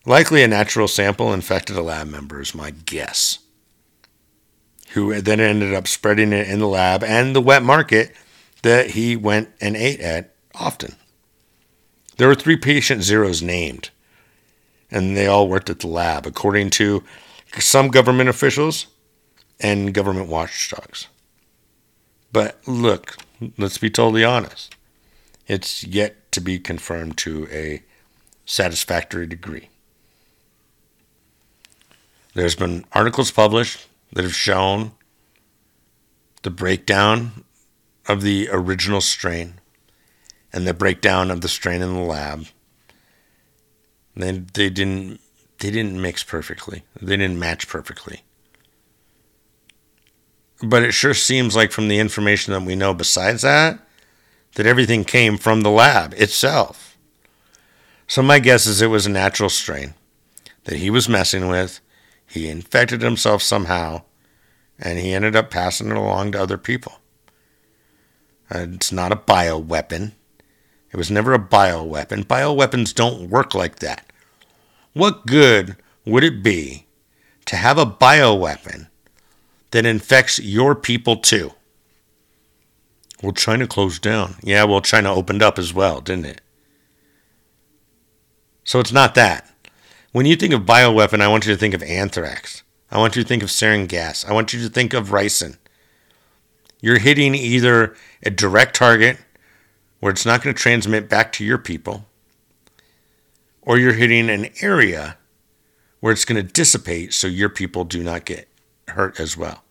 Likely a natural sample infected a lab member is my guess, who then ended up spreading it in the lab and the wet market that he went and ate at often. There were three patient zeros named, and they all worked at the lab, according to some government officials and government watchdogs. But look, let's be totally honest. It's yet to be confirmed to a satisfactory degree. There's been articles published that have shown the breakdown of the original strain and the breakdown of the strain in the lab. They they didn't they didn't mix perfectly. They didn't match perfectly. But it sure seems like from the information that we know besides that, that everything came from the lab itself. So my guess is it was a natural strain that he was messing with. He infected himself somehow, and he ended up passing it along to other people. Uh, it's not a bioweapon. It was never a bioweapon. Bioweapons don't work like that. What good would it be to have a bioweapon that infects your people too? Well, China closed down. Yeah, well, China opened up as well, didn't it? So it's not that. When you think of bioweapon, I want you to think of anthrax. I want you to think of sarin gas. I want you to think of ricin. You're hitting either a direct target where it's not going to transmit back to your people, or you're hitting an area where it's going to dissipate so your people do not get hurt as well.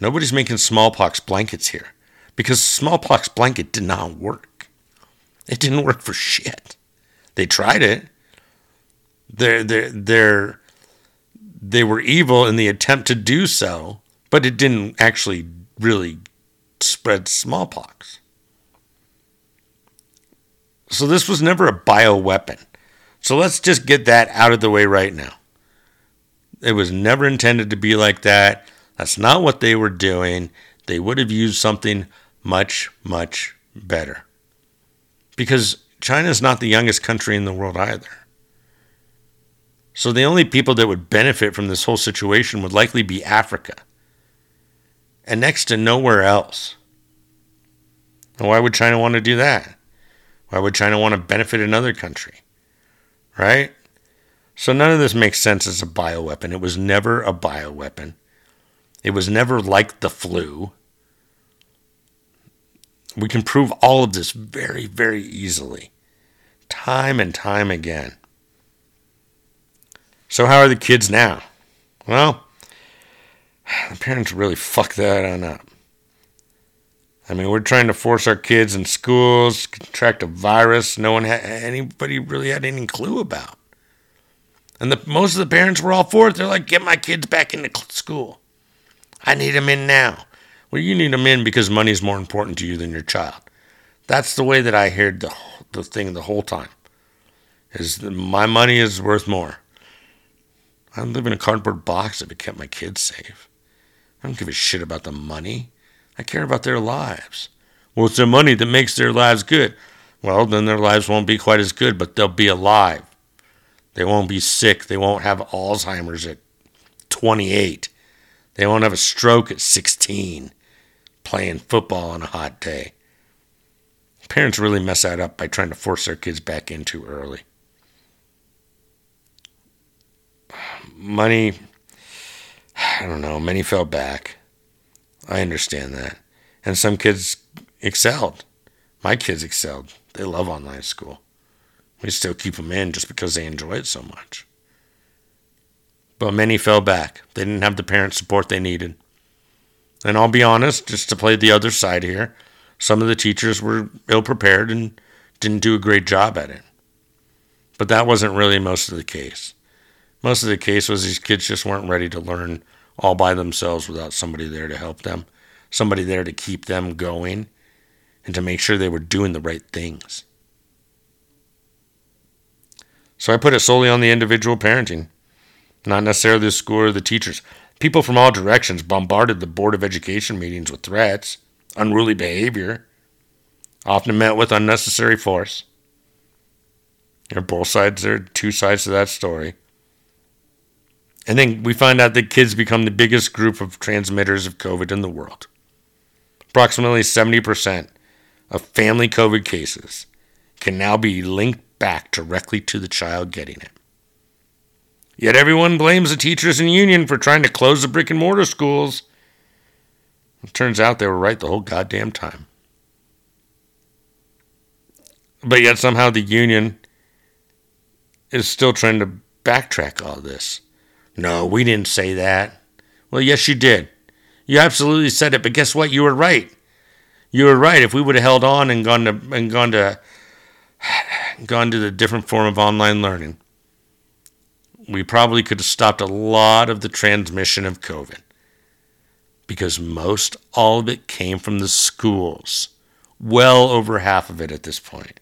Nobody's making smallpox blankets here because the smallpox blanket did not work. It didn't work for shit. They tried it. They're, they're, they're, they were evil in the attempt to do so, but it didn't actually really spread smallpox. So this was never a bioweapon. So let's just get that out of the way right now. It was never intended to be like that. That's not what they were doing. They would have used something much, much better. Because China's not the youngest country in the world either. So the only people that would benefit from this whole situation would likely be Africa. And next to nowhere else. And why would China want to do that? Why would China want to benefit another country? Right? So none of this makes sense as a bioweapon. It was never a bioweapon. It was never like the flu. We can prove all of this very, very easily. Time and time again. So how are the kids now? Well, the parents really fucked that on up. I mean, we're trying to force our kids in schools, contract a virus no one had, anybody really had any clue about. And the, most of the parents were all for it. They're like, get my kids back into school. I need them in now. Well, you need them in because money's more important to you than your child. That's the way that I heard the, the thing the whole time. Is that my money is worth more. I'd live in a cardboard box if it kept my kids safe. I don't give a shit about the money. I care about their lives. Well, it's their money that makes their lives good. Well, then their lives won't be quite as good, but they'll be alive. They won't be sick. They won't have Alzheimer's at twenty-eight. They won't have a stroke at sixteen playing football on a hot day. Parents really mess that up by trying to force their kids back in too early. Money, I don't know, many fell back. I understand that. And some kids excelled. My kids excelled. They love online school. We still keep them in just because they enjoy it so much. But many fell back. They didn't have the parent support they needed. And I'll be honest, just to play the other side here, some of the teachers were ill-prepared and didn't do a great job at it. But that wasn't really most of the case. Most of the case was these kids just weren't ready to learn all by themselves without somebody there to help them, somebody there to keep them going, and to make sure they were doing the right things. So I put it solely on the individual parenting, not necessarily the school or the teachers. People from all directions bombarded the Board of Education meetings with threats, unruly behavior, often met with unnecessary force. There are both sides, there are two sides to that story. And then we find out that kids become the biggest group of transmitters of COVID in the world. Approximately seventy percent of family COVID cases can now be linked back directly to the child getting it. Yet everyone blames the teachers and union for trying to close the brick and mortar schools. It turns out they were right the whole goddamn time. But yet somehow the union is still trying to backtrack all this. No, we didn't say that. Well, yes, you did. You absolutely said it, but guess what? You were right. You were right. If we would have held on and gone to and gone to gone to the different form of online learning, we probably could have stopped a lot of the transmission of COVID, because most all of it came from the schools, well over half of it at this point.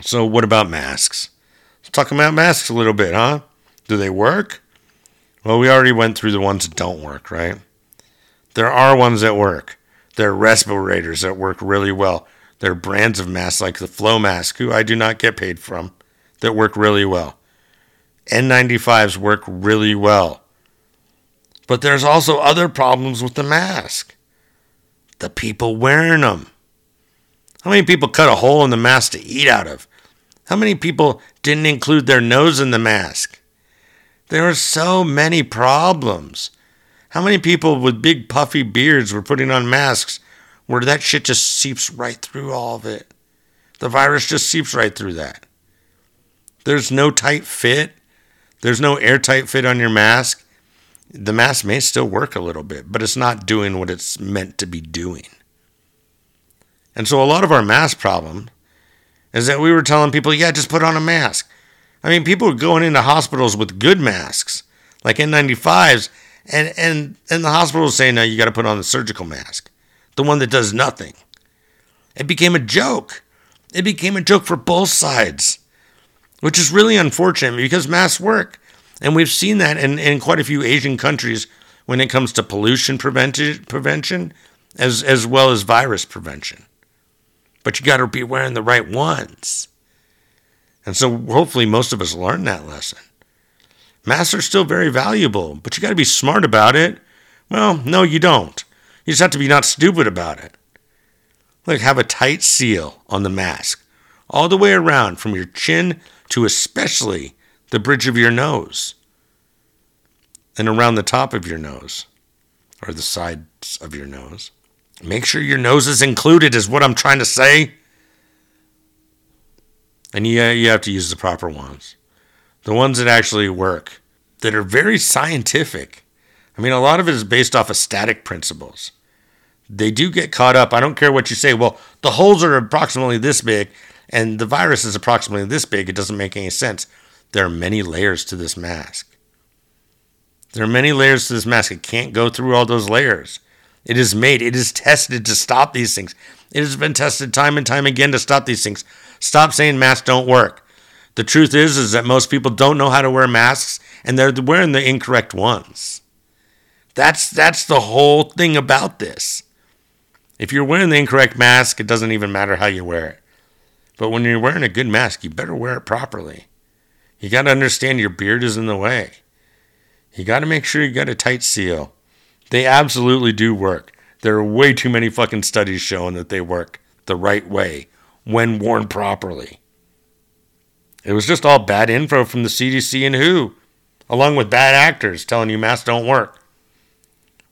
So what about masks? Let's talk about masks a little bit, huh? Do they work? Well, we already went through the ones that don't work, right? There are ones that work. There are respirators that work really well. There are brands of masks like the Flow Mask, who I do not get paid from, that work really well. N ninety-fives work really well. But there's also other problems with the mask. The people wearing them. How many people cut a hole in the mask to eat out of? How many people didn't include their nose in the mask? There are so many problems. How many people with big puffy beards were putting on masks where that shit just seeps right through all of it? The virus just seeps right through that. There's no tight fit. There's no airtight fit on your mask. The mask may still work a little bit, but it's not doing what it's meant to be doing. And so a lot of our mask problem is that we were telling people, yeah, just put on a mask. I mean, people were going into hospitals with good masks, like N ninety-fives, and, and, and the hospital was saying, no, you got to put on the surgical mask, the one that does nothing. It became a joke. It became a joke for both sides, which is really unfortunate because masks work. And we've seen that in, in quite a few Asian countries when it comes to pollution prevention, prevention as, as well as virus prevention. But you got to be wearing the right ones. And so hopefully most of us learn that lesson. Masks are still very valuable, but you got to be smart about it. Well, no, you don't. You just have to be not stupid about it. Like, have a tight seal on the mask all the way around from your chin to especially the bridge of your nose and around the top of your nose or the sides of your nose. Make sure your nose is included is what I'm trying to say. And you, you have to use the proper ones. The ones that actually work, that are very scientific. I mean, a lot of it is based off of static principles. They do get caught up. I don't care what you say. Well, the holes are approximately this big and the virus is approximately this big. It doesn't make any sense. There are many layers to this mask. There are many layers to this mask. It can't go through all those layers. It is made. It is tested to stop these things. It has been tested time and time again to stop these things. Stop saying masks don't work. The truth is, is that most people don't know how to wear masks, and they're wearing the incorrect ones. That's that's the whole thing about this. If you're wearing the incorrect mask, it doesn't even matter how you wear it. But when you're wearing a good mask, you better wear it properly. You got to understand your beard is in the way. You got to make sure you got a tight seal. They absolutely do work. There are way too many fucking studies showing that they work the right way when worn properly. It was just all bad info from the C D C and W H O, along with bad actors telling you masks don't work.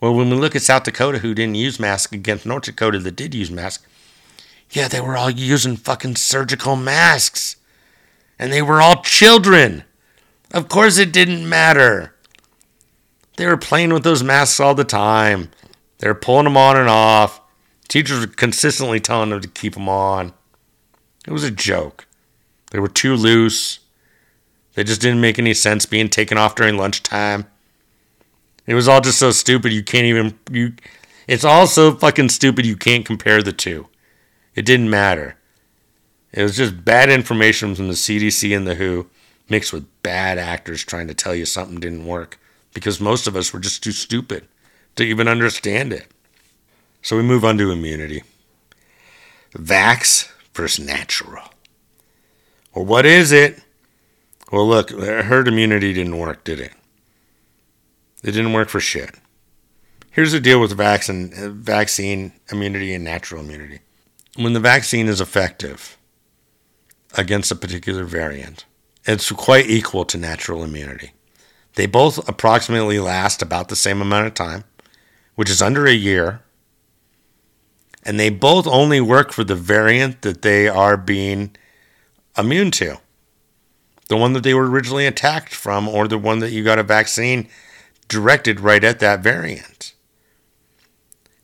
Well, when we look at South Dakota, who didn't use masks, against North Dakota that did use masks, yeah, they were all using fucking surgical masks. And they were all children. Of course it didn't matter. They were playing with those masks all the time. They were pulling them on and off. Teachers were consistently telling them to keep them on. It was a joke. They were too loose. They just didn't make any sense being taken off during lunchtime. It was all just so stupid you can't even... you. It's all so fucking stupid you can't compare the two. It didn't matter. It was just bad information from the C D C and the W H O mixed with bad actors trying to tell you something didn't work because most of us were just too stupid to even understand it. So we move on to immunity. Vax versus natural. Well, what is it? Well, look, herd immunity didn't work, did it? It didn't work for shit. Here's the deal with vaccine, vaccine immunity and natural immunity. When the vaccine is effective against a particular variant, it's quite equal to natural immunity. They both approximately last about the same amount of time, which is under a year. And they both only work for the variant that they are being immune to. The one that they were originally attacked from, or the one that you got a vaccine directed right at that variant.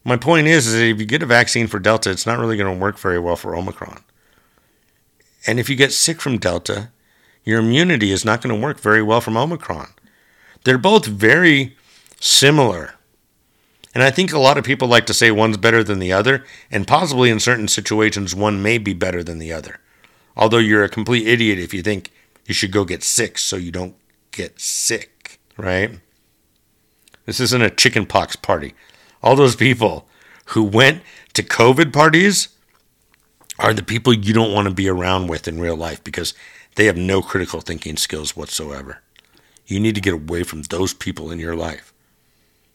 My point is, is that if you get a vaccine for Delta, it's not really going to work very well for Omicron. And if you get sick from Delta, your immunity is not going to work very well from Omicron. They're both very similar. And I think a lot of people like to say one's better than the other, and possibly in certain situations, one may be better than the other. Although you're a complete idiot if you think you should go get sick so you don't get sick, right? This isn't a chicken pox party. All those people who went to COVID parties are the people you don't want to be around with in real life because they have no critical thinking skills whatsoever. You need to get away from those people in your life.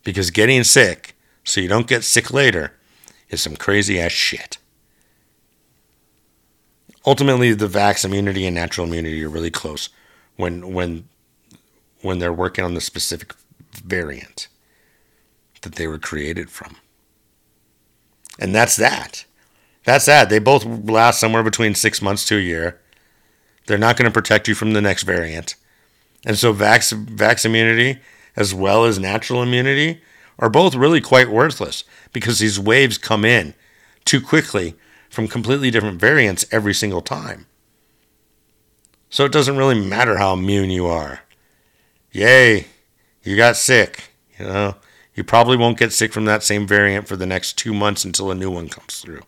Because getting sick, so you don't get sick later, is some crazy-ass shit. Ultimately, the vax immunity and natural immunity are really close when when when they're working on the specific variant that they were created from. And that's that. That's that. They both last somewhere between six months to a year. They're not going to protect you from the next variant. And so vax vax immunity as well as natural immunity are both really quite worthless because these waves come in too quickly from completely different variants every single time. So it doesn't really matter how immune you are. Yay, you got sick. You know, you probably won't get sick from that same variant for the next two months until a new one comes through.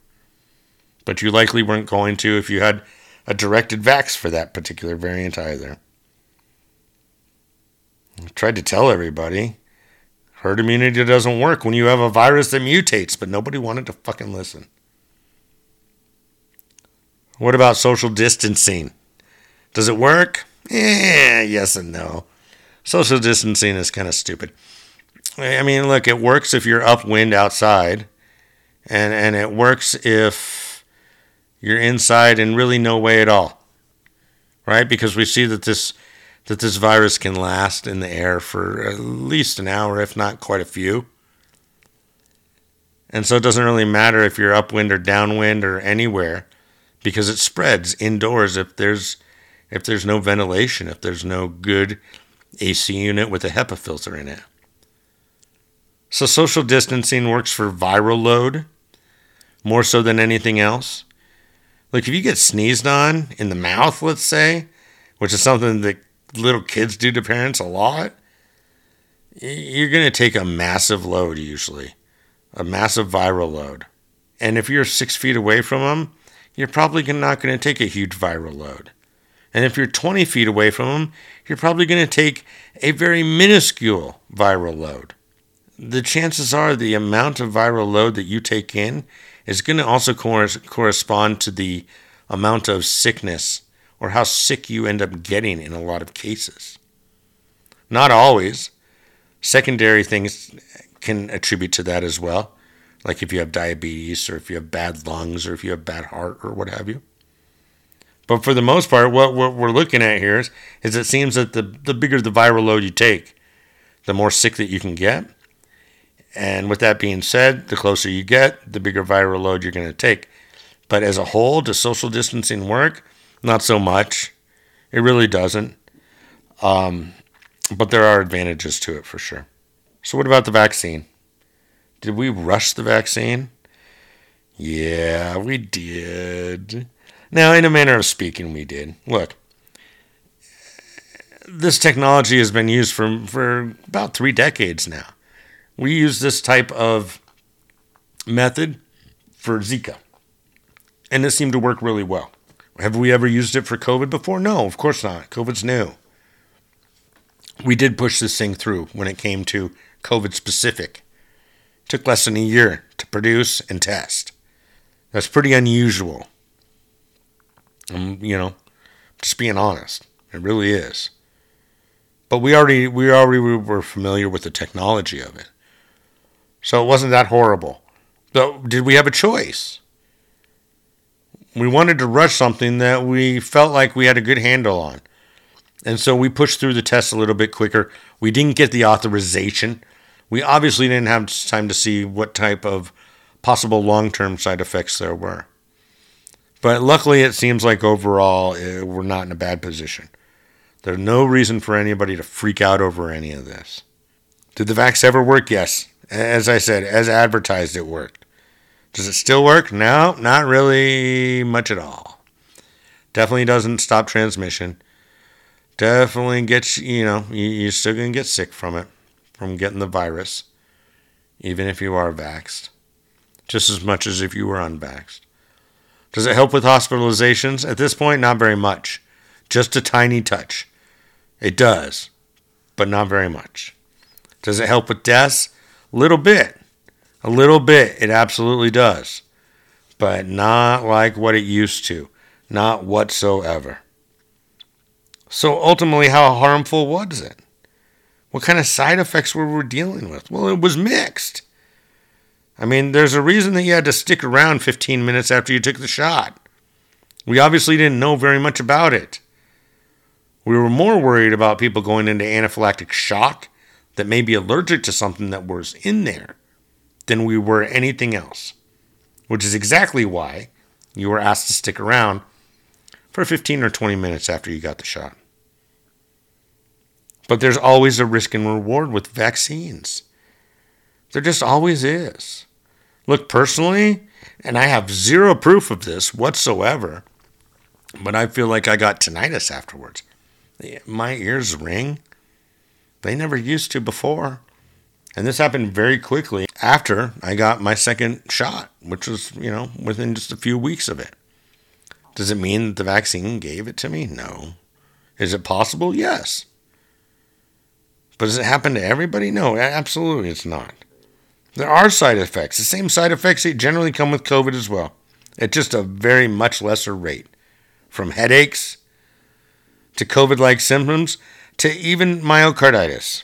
But you likely weren't going to if you had a directed vax for that particular variant either. I tried to tell everybody, herd immunity doesn't work when you have a virus that mutates, but nobody wanted to fucking listen. What about social distancing? Does it work? Yeah, yes and no. Social distancing is kind of stupid. I mean, look, it works if you're upwind outside, and, and it works if you're inside in really no way at all, right? Because we see that this... that this virus can last in the air for at least an hour, if not quite a few. And so it doesn't really matter if you're upwind or downwind or anywhere because it spreads indoors if there's if there's no ventilation, if there's no good A C unit with a HEPA filter in it. So social distancing works for viral load more so than anything else. Like if you get sneezed on in the mouth, let's say, which is something that little kids do to parents a lot, you're going to take a massive load usually, a massive viral load. And if you're six feet away from them, you're probably not going to take a huge viral load. And if you're twenty feet away from them, you're probably going to take a very minuscule viral load. The chances are the amount of viral load that you take in is going to also cor- correspond to the amount of sickness or how sick you end up getting in a lot of cases. Not always. Secondary things can attribute to that as well, like if you have diabetes or if you have bad lungs or if you have bad heart or what have you. But for the most part, what, what we're looking at here is, is it seems that the, the bigger the viral load you take, the more sick that you can get. And with that being said, the closer you get, the bigger viral load you're going to take. But as a whole, does social distancing work? Not so much. It really doesn't. Um, but there are advantages to it for sure. So what about the vaccine? Did we rush the vaccine? Yeah, we did. Now, in a manner of speaking, we did. Look, this technology has been used for, for about three decades now. We use this type of method for Zika, and it seemed to work really well. Have we ever used it for COVID before? No, of course not. COVID's new. We did push this thing through when it came to COVID-specific. Took less than a year to produce and test. That's pretty unusual. Um, you know, just being honest, it really is. But we already we already were familiar with the technology of it, so it wasn't that horrible. So did we have a choice? We wanted to rush something that we felt like we had a good handle on, and so we pushed through the test a little bit quicker. We didn't get the authorization. We obviously didn't have time to see what type of possible long-term side effects there were. But luckily, it seems like overall, we're not in a bad position. There's no reason for anybody to freak out over any of this. Did the vax ever work? Yes. As I said, as advertised, it worked. Does it still work? No, not really much at all. Definitely doesn't stop transmission. Definitely gets, you know, you're still going to get sick from it, from getting the virus, even if you are vaxxed, just as much as if you were unvaxxed. Does it help with hospitalizations? At this point, not very much. Just a tiny touch. It does, but not very much. Does it help with deaths? A little bit. A little bit. It absolutely does. But not like what it used to. Not whatsoever. So ultimately, how harmful was it? What kind of side effects were we dealing with? Well, it was mixed. I mean, there's a reason that you had to stick around fifteen minutes after you took the shot. We obviously didn't know very much about it. We were more worried about people going into anaphylactic shock that may be allergic to something that was in there than we were anything else, which is exactly why you were asked to stick around for fifteen or twenty minutes after you got the shot. But there's always a risk and reward with vaccines. There just always is. Look, personally, and I have zero proof of this whatsoever, but I feel like I got tinnitus afterwards. My ears ring. They never used to before. And this happened very quickly after I got my second shot, which was, you know, within just a few weeks of it. Does it mean that the vaccine gave it to me? No. Is it possible? Yes. But does it happen to everybody? No, absolutely it's not. There are side effects. The same side effects that generally come with COVID as well, at just a very much lesser rate. From headaches to COVID-like symptoms to even myocarditis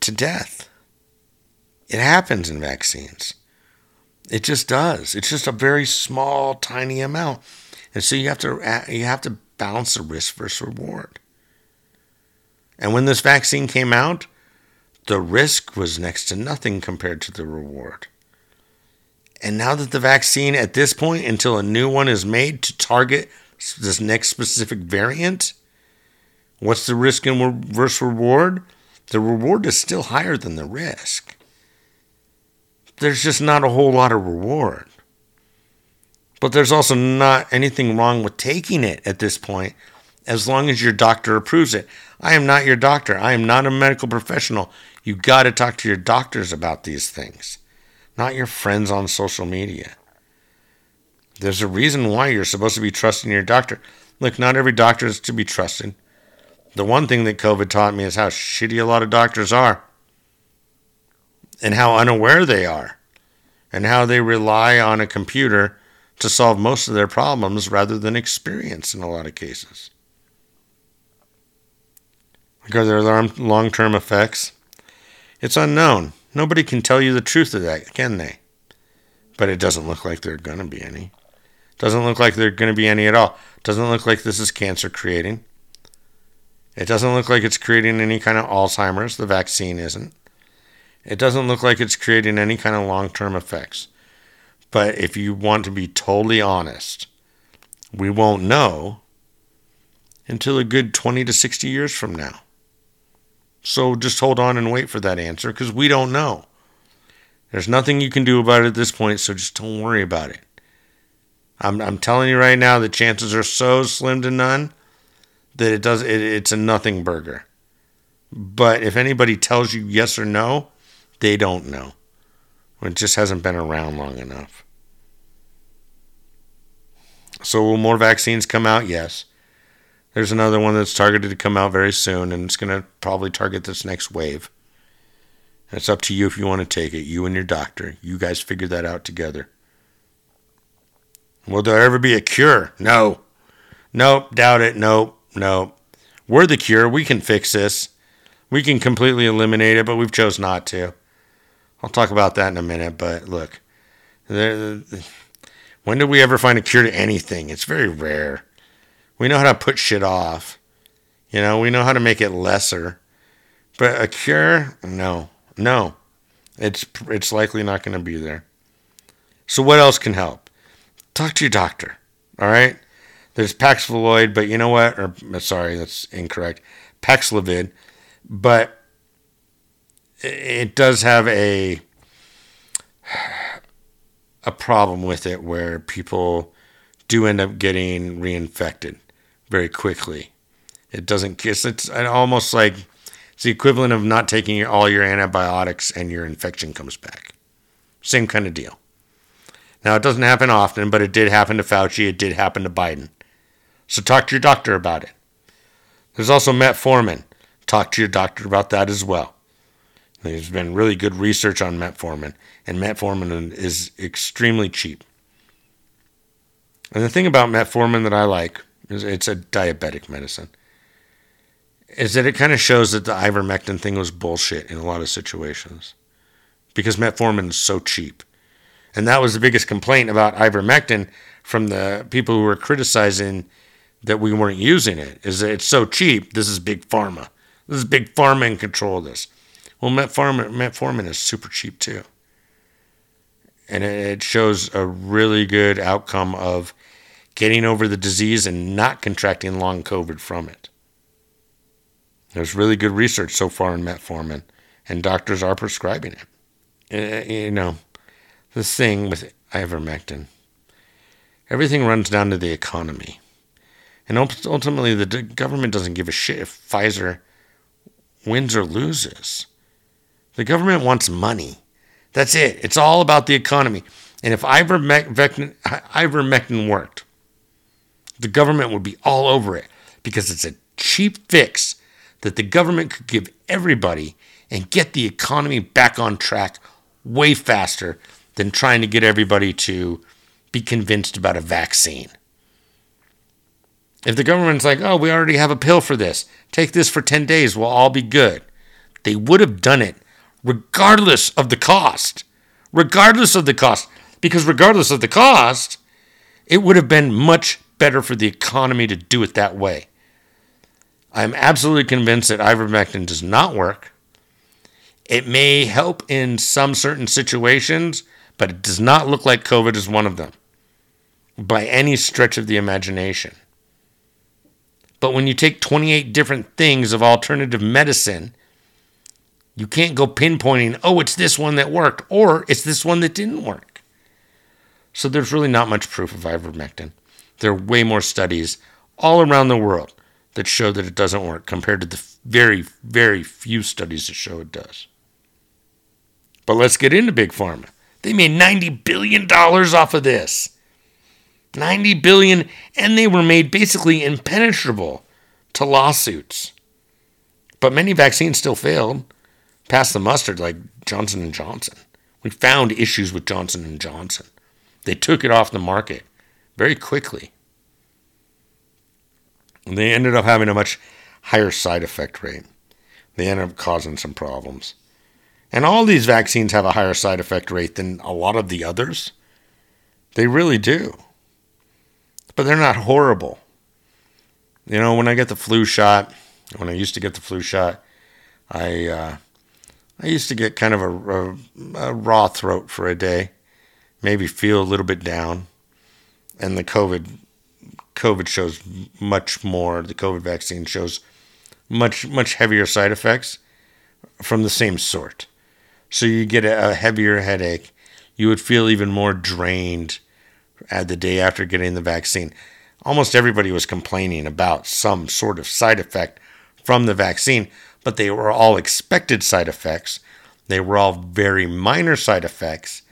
to death. It happens in vaccines. It just does. It's just a very small, tiny amount. And so you have to you have to balance the risk versus reward. And when this vaccine came out, the risk was next to nothing compared to the reward. And now that the vaccine at this point, until a new one is made to target this next specific variant, what's the risk and versus reward? The reward is still higher than the risk. There's just not a whole lot of reward. But there's also not anything wrong with taking it at this point, as long as your doctor approves it. I am not your doctor. I am not a medical professional. You got to talk to your doctors about these things, not your friends on social media. There's a reason why you're supposed to be trusting your doctor. Look, not every doctor is to be trusted. The one thing that COVID taught me is how shitty a lot of doctors are and how unaware they are and how they rely on a computer to solve most of their problems rather than experience in a lot of cases. Are there long-term effects? It's unknown. Nobody can tell you the truth of that, can they? But it doesn't look like there are going to be any. Doesn't look like there are going to be any at all. Doesn't look like this is cancer-creating. It doesn't look like it's creating any kind of Alzheimer's. The vaccine isn't. It doesn't look like it's creating any kind of long-term effects. But if you want to be totally honest, we won't know until a good twenty to sixty years from now. So just hold on and wait for that answer, because we don't know. There's nothing you can do about it at this point, so just don't worry about it. I'm, I'm telling you right now, the chances are so slim to none that it does. It, it's a nothing burger. But if anybody tells you yes or no, they don't know. It just hasn't been around long enough. So will more vaccines come out? Yes. There's another one that's targeted to come out very soon, and it's going to probably target this next wave. And it's up to you if you want to take it, you and your doctor. You guys figure that out together. Will there ever be a cure? No. Nope. Doubt it. Nope. Nope. We're the cure. We can fix this. We can completely eliminate it, but we've chose not to. I'll talk about that in a minute, but look. When did we ever find a cure to anything? It's very rare. We know how to put shit off. You know, we know how to make it lesser. But a cure? No. No. It's it's likely not going to be there. So what else can help? Talk to your doctor, all right? There's Paxlovid, but you know what? Or sorry, that's incorrect. Paxlovid, but it does have a a problem with it where people do end up getting reinfected very quickly. It doesn't. It's, it's almost like it's the equivalent of not taking all your antibiotics and your infection comes back. Same kind of deal. Now, it doesn't happen often, but it did happen to Fauci. It did happen to Biden. So talk to your doctor about it. There's also metformin. Talk to your doctor about that as well. There's been really good research on metformin, and metformin is extremely cheap. And the thing about metformin that I like is it's a diabetic medicine, is that it kind of shows that the ivermectin thing was bullshit in a lot of situations because metformin is so cheap. And that was the biggest complaint about ivermectin from the people who were criticizing that we weren't using it, is that it's so cheap. This is big pharma. This is big pharma in control of this. Well, metformin, metformin is super cheap too. And it shows a really good outcome of getting over the disease and not contracting long COVID from it. There's really good research so far in metformin, and doctors are prescribing it. You know, the thing with ivermectin, everything runs down to the economy. And ultimately, the government doesn't give a shit if Pfizer wins or loses. The government wants money. That's it. It's all about the economy. And if ivermectin, ivermectin worked, the government would be all over it because it's a cheap fix that the government could give everybody and get the economy back on track way faster than trying to get everybody to be convinced about a vaccine. If the government's like, oh, we already have a pill for this. Take this for ten days. We'll all be good. They would have done it regardless of the cost. Regardless of the cost. Because regardless of the cost, it would have been much better for the economy to do it that way. I'm absolutely convinced that ivermectin does not work. It may help in some certain situations, but it does not look like COVID is one of them by any stretch of the imagination. But when you take twenty-eight different things of alternative medicine, you can't go pinpointing, oh, it's this one that worked, or it's this one that didn't work. So there's really not much proof of ivermectin. There are way more studies all around the world that show that it doesn't work compared to the very, very few studies that show it does. But let's get into Big Pharma. They made ninety billion dollars off of this. ninety billion dollars, and they were made basically impenetrable to lawsuits. But many vaccines still failed past the mustard, like Johnson and Johnson. We found issues with Johnson and Johnson. They took it off the market very quickly. And they ended up having a much higher side effect rate. They ended up causing some problems. And all these vaccines have a higher side effect rate than a lot of the others. They really do. But they're not horrible. You know, when I get the flu shot, when I used to get the flu shot, I uh, I used to get kind of a, a, a raw throat for a day, maybe feel a little bit down. And the COVID COVID shows much more, the COVID vaccine shows much, much heavier side effects from the same sort. So you get a heavier headache. You would feel even more drained at the day after getting the vaccine. Almost everybody was complaining about some sort of side effect from the vaccine, but they were all expected side effects. They were all very minor side effects,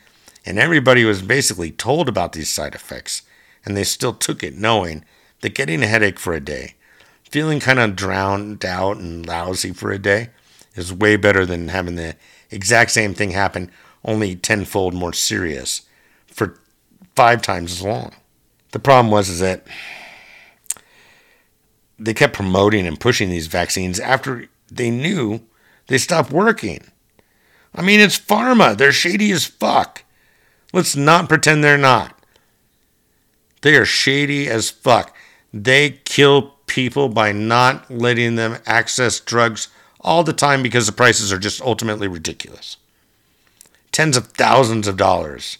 and everybody was basically told about these side effects, and they still took it knowing that getting a headache for a day, feeling kind of drowned out and lousy for a day is way better than having the exact same thing happen, only tenfold more serious for five times as long. The problem was is that they kept promoting and pushing these vaccines after they knew they stopped working. I mean, it's pharma. They're shady as fuck. Let's not pretend they're not. They are shady as fuck. They kill people by not letting them access drugs all the time because the prices are just ultimately ridiculous. Tens of thousands of dollars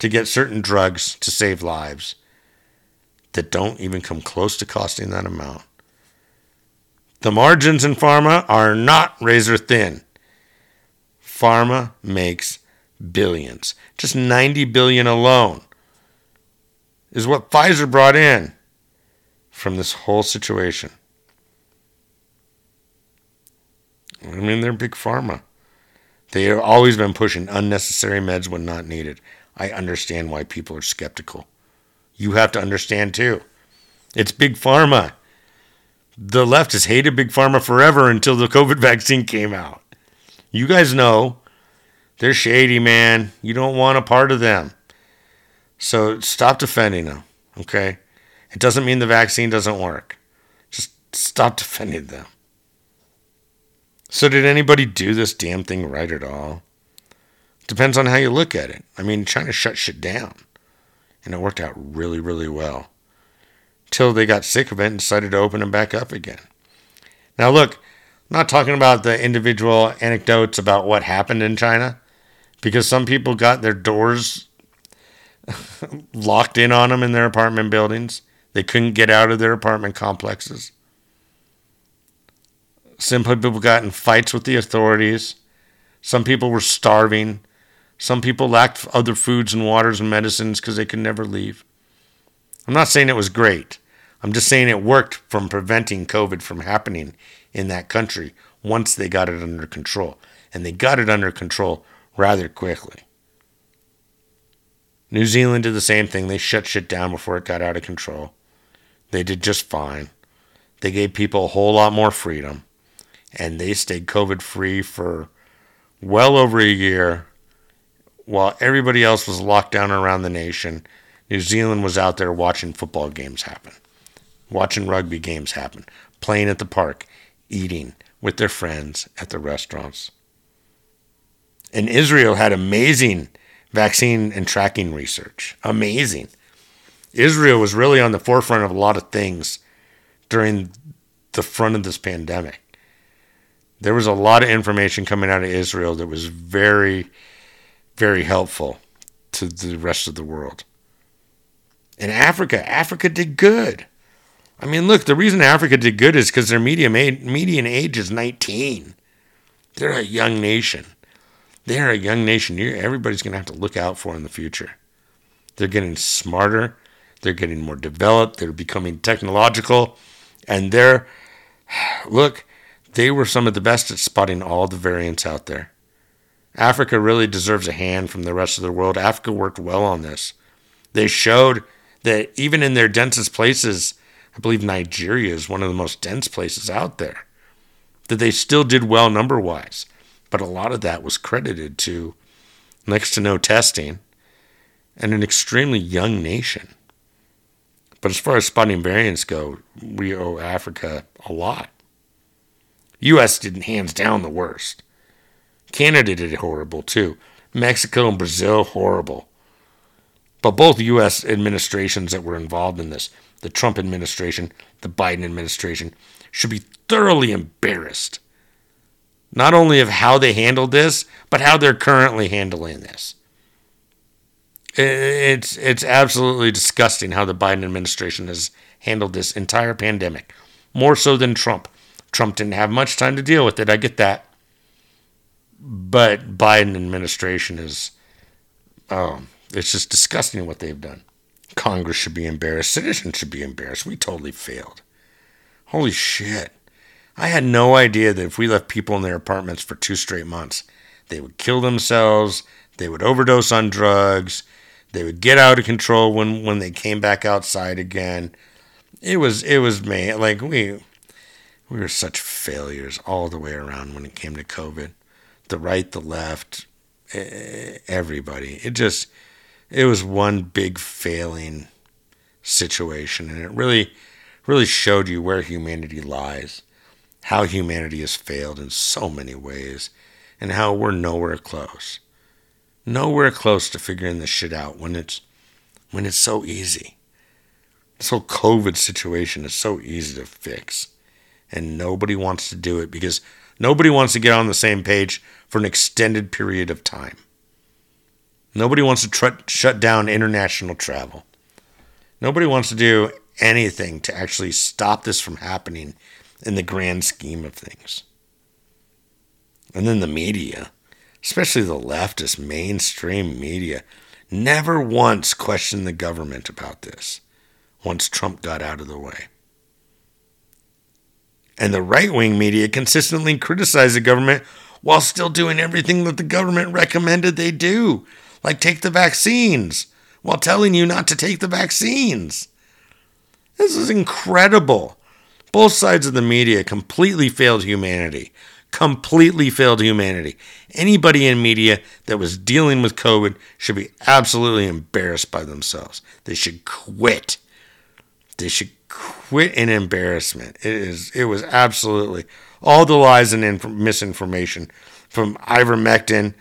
to get certain drugs to save lives that don't even come close to costing that amount. The margins in pharma are not razor thin. Pharma makes billions. Just ninety billion dollars alone is what Pfizer brought in from this whole situation. I mean, they're big pharma. They have always been pushing unnecessary meds when not needed. I understand why people are skeptical. You have to understand too. It's big pharma. The left has hated big pharma forever until the COVID vaccine came out. You guys know they're shady, man. You don't want a part of them. So stop defending them, okay? It doesn't mean the vaccine doesn't work. Just stop defending them. So did anybody do this damn thing right at all? Depends on how you look at it. I mean, China shut shit down. And it worked out really, really well. Till they got sick of it and decided to open them back up again. Now look, I'm not talking about the individual anecdotes about what happened in China. Because some people got their doors locked in on them in their apartment buildings. They couldn't get out of their apartment complexes. Some people got in fights with the authorities. Some people were starving. Some people lacked other foods and waters and medicines because they could never leave. I'm not saying it was great. I'm just saying it worked from preventing COVID from happening in that country once they got it under control. And they got it under control rather quickly. New Zealand did the same thing. They shut shit down before it got out of control. They did just fine. They gave people a whole lot more freedom. And they stayed COVID-free for well over a year while everybody else was locked down around the nation. New Zealand was out there watching football games happen, watching rugby games happen, playing at the park, eating with their friends at the restaurants. And Israel had amazing vaccine and tracking research. Amazing. Israel was really on the forefront of a lot of things during the front of this pandemic. There was a lot of information coming out of Israel that was very, very helpful to the rest of the world. And Africa, Africa did good. I mean, look, the reason Africa did good is because their median median age is nineteen. They're a young nation. They're a young nation. Everybody's going to have to look out for in the future. They're getting smarter. They're getting more developed. They're becoming technological. And they're, look, they were some of the best at spotting all the variants out there. Africa really deserves a hand from the rest of the world. Africa worked well on this. They showed that even in their densest places, I believe Nigeria is one of the most dense places out there, that they still did well number-wise. But a lot of that was credited to next to no testing and an extremely young nation. But as far as spotting variants go, we owe Africa a lot. U S did hands down the worst. Canada did horrible too. Mexico and Brazil, horrible. But both U S administrations that were involved in this, the Trump administration, the Biden administration, should be thoroughly embarrassed not only of how they handled this, but how they're currently handling this. It's it's absolutely disgusting how the Biden administration has handled this entire pandemic, more so than Trump. Trump didn't have much time to deal with it. I get that. But Biden administration is, oh, it's just disgusting what they've done. Congress should be embarrassed. Citizens should be embarrassed. We totally failed. Holy shit. I had no idea that if we left people in their apartments for two straight months, they would kill themselves, they would overdose on drugs, they would get out of control when, when they came back outside again. It was, it was me. Like, we, we were such failures all the way around when it came to COVID. The right, the left, everybody. It just, it was one big failing situation. And it really, really showed you where humanity lies, how humanity has failed in so many ways, and how we're nowhere close. Nowhere close to figuring this shit out when it's when it's so easy. This whole COVID situation is so easy to fix, and nobody wants to do it because nobody wants to get on the same page for an extended period of time. Nobody wants to tr- shut down international travel. Nobody wants to do anything to actually stop this from happening in the grand scheme of things. And then the media, especially the leftist mainstream media, never once questioned the government about this once Trump got out of the way. And the right-wing media consistently criticized the government while still doing everything that the government recommended they do, like take the vaccines, while telling you not to take the vaccines. This is incredible. Both sides of the media completely failed humanity. Completely failed humanity. Anybody in media that was dealing with COVID should be absolutely embarrassed by themselves. They should quit. They should quit in embarrassment. It is. It was absolutely all the lies and inf- misinformation from ivermectin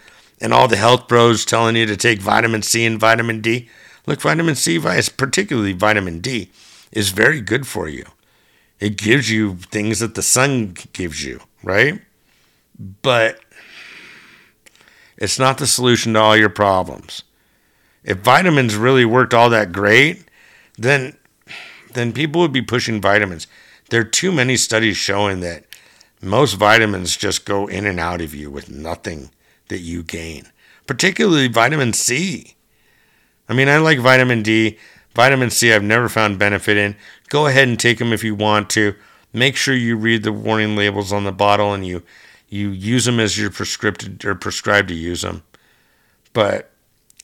and all the health bros telling you to take vitamin C and vitamin D. Look, vitamin C, particularly vitamin D, is very good for you. It gives you things that the sun gives you, right? But it's not the solution to all your problems. If vitamins really worked all that great, then then people would be pushing vitamins. There are too many studies showing that most vitamins just go in and out of you with nothing that you gain, particularly vitamin C. I mean, I like vitamin D. Vitamin C, I've never found benefit in. Go ahead and take them if you want to. Make sure you read the warning labels on the bottle and you you use them as you're prescribed or prescribed to use them. But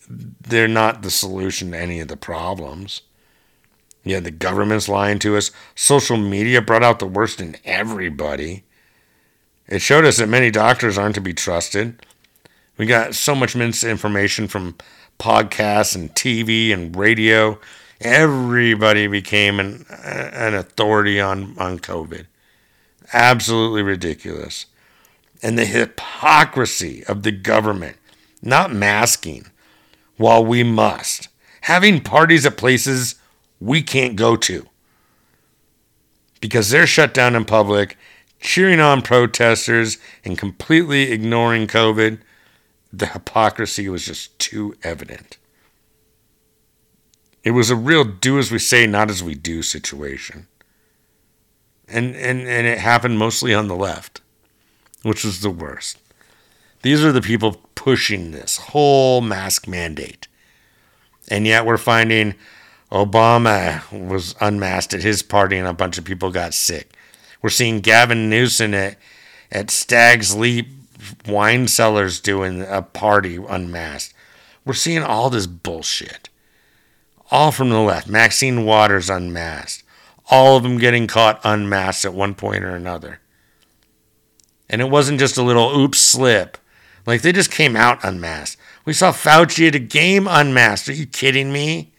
they're not the solution to any of the problems. Yeah, the government's lying to us. Social media brought out the worst in everybody. It showed us that many doctors aren't to be trusted. We got so much misinformation from podcasts and T V and radio. Everybody became an an authority on, on COVID. Absolutely ridiculous. And the hypocrisy of the government, not masking while we must, having parties at places we can't go to because they're shut down in public, cheering on protesters and completely ignoring COVID. The hypocrisy was just too evident. It was a real do as we say, not as we do situation. And, and, and it happened mostly on the left, which was the worst. These are the people pushing this whole mask mandate. And yet we're finding Obama was unmasked at his party and a bunch of people got sick. We're seeing Gavin Newsom at, at Stag's Leap wine cellars doing a party unmasked. We're seeing all this bullshit. All from the left. Maxine Waters unmasked. All of them getting caught unmasked at one point or another. And it wasn't just a little oops slip. Like, they just came out unmasked. We saw Fauci at a game unmasked. Are you kidding me?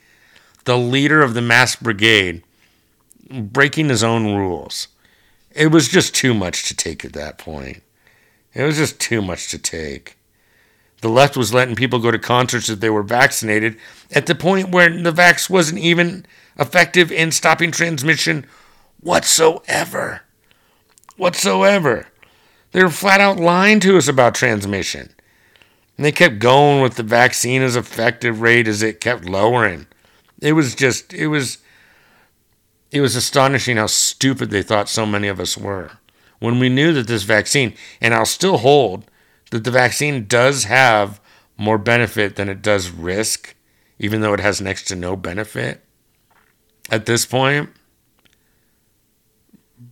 The leader of the mask brigade breaking his own rules. It was just too much to take at that point. It was just too much to take. The left was letting people go to concerts if they were vaccinated at the point where the vax wasn't even effective in stopping transmission whatsoever. Whatsoever. They were flat out lying to us about transmission. And they kept going with the vaccine's effective rate as it kept lowering. It was just, it was, it was astonishing how stupid they thought so many of us were. When we knew that this vaccine, and I'll still hold that the vaccine does have more benefit than it does risk, even though it has next to no benefit at this point.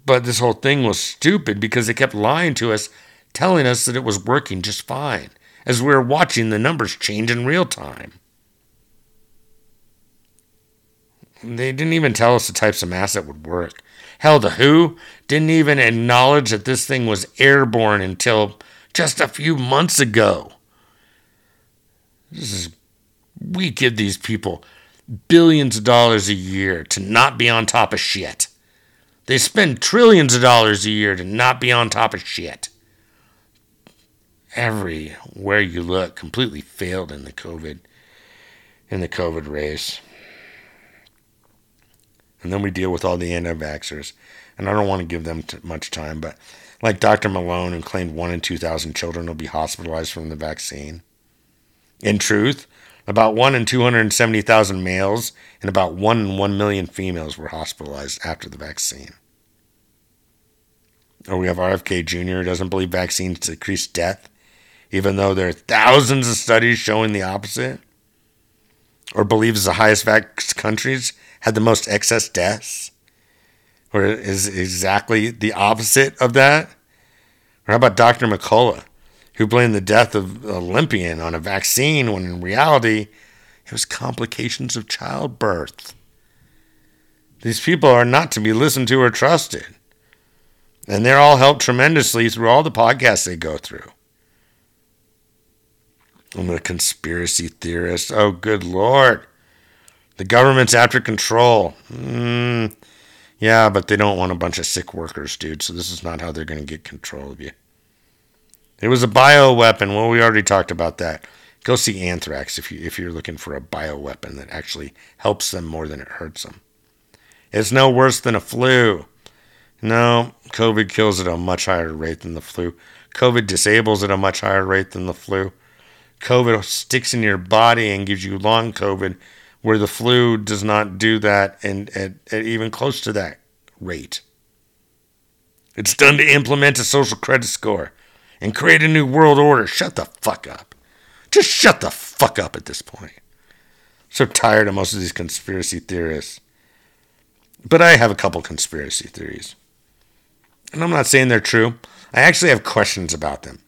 But this whole thing was stupid because they kept lying to us, telling us that it was working just fine, as we were watching the numbers change in real time. They didn't even tell us the types of masks that would work. Hell, the W H O didn't even acknowledge that this thing was airborne until just a few months ago. This is, we give these people billions of dollars a year to not be on top of shit. They spend trillions of dollars a year to not be on top of shit. Everywhere you look, completely failed in the COVID, in the COVID race. And then we deal with all the anti-vaxxers. And I don't want to give them t- much time, but like Doctor Malone, who claimed one in two thousand children will be hospitalized from the vaccine. In truth, about one in two hundred seventy thousand males and about one in one million females were hospitalized after the vaccine. Or we have R F K Junior, who doesn't believe vaccines decrease death, even though there are thousands of studies showing the opposite, or believes the highest vax countries had the most excess deaths, or is exactly the opposite of that. Or how about Doctor McCullough, who blamed the death of Olympian on a vaccine when in reality it was complications of childbirth? These people are not to be listened to or trusted. And they're all helped tremendously through all the podcasts they go through. And the conspiracy theorists. Oh, good Lord. The government's after control. Mm, yeah, but they don't want a bunch of sick workers, dude. So this is not how they're going to get control of you. It was a bioweapon. Well, we already talked about that. Go see Anthrax if, you, if you're looking for a bioweapon that actually helps them more than it hurts them. It's no worse than a flu. No, COVID kills at a much higher rate than the flu. COVID disables at a much higher rate than the flu. COVID sticks in your body and gives you long COVID, where the flu does not do that and at, at even close to that rate. It's done to implement a social credit score and create a new world order. Shut the fuck up. Just shut the fuck up at this point. So tired of most of these conspiracy theorists. But I have a couple conspiracy theories. And I'm not saying they're true. I actually have questions about them.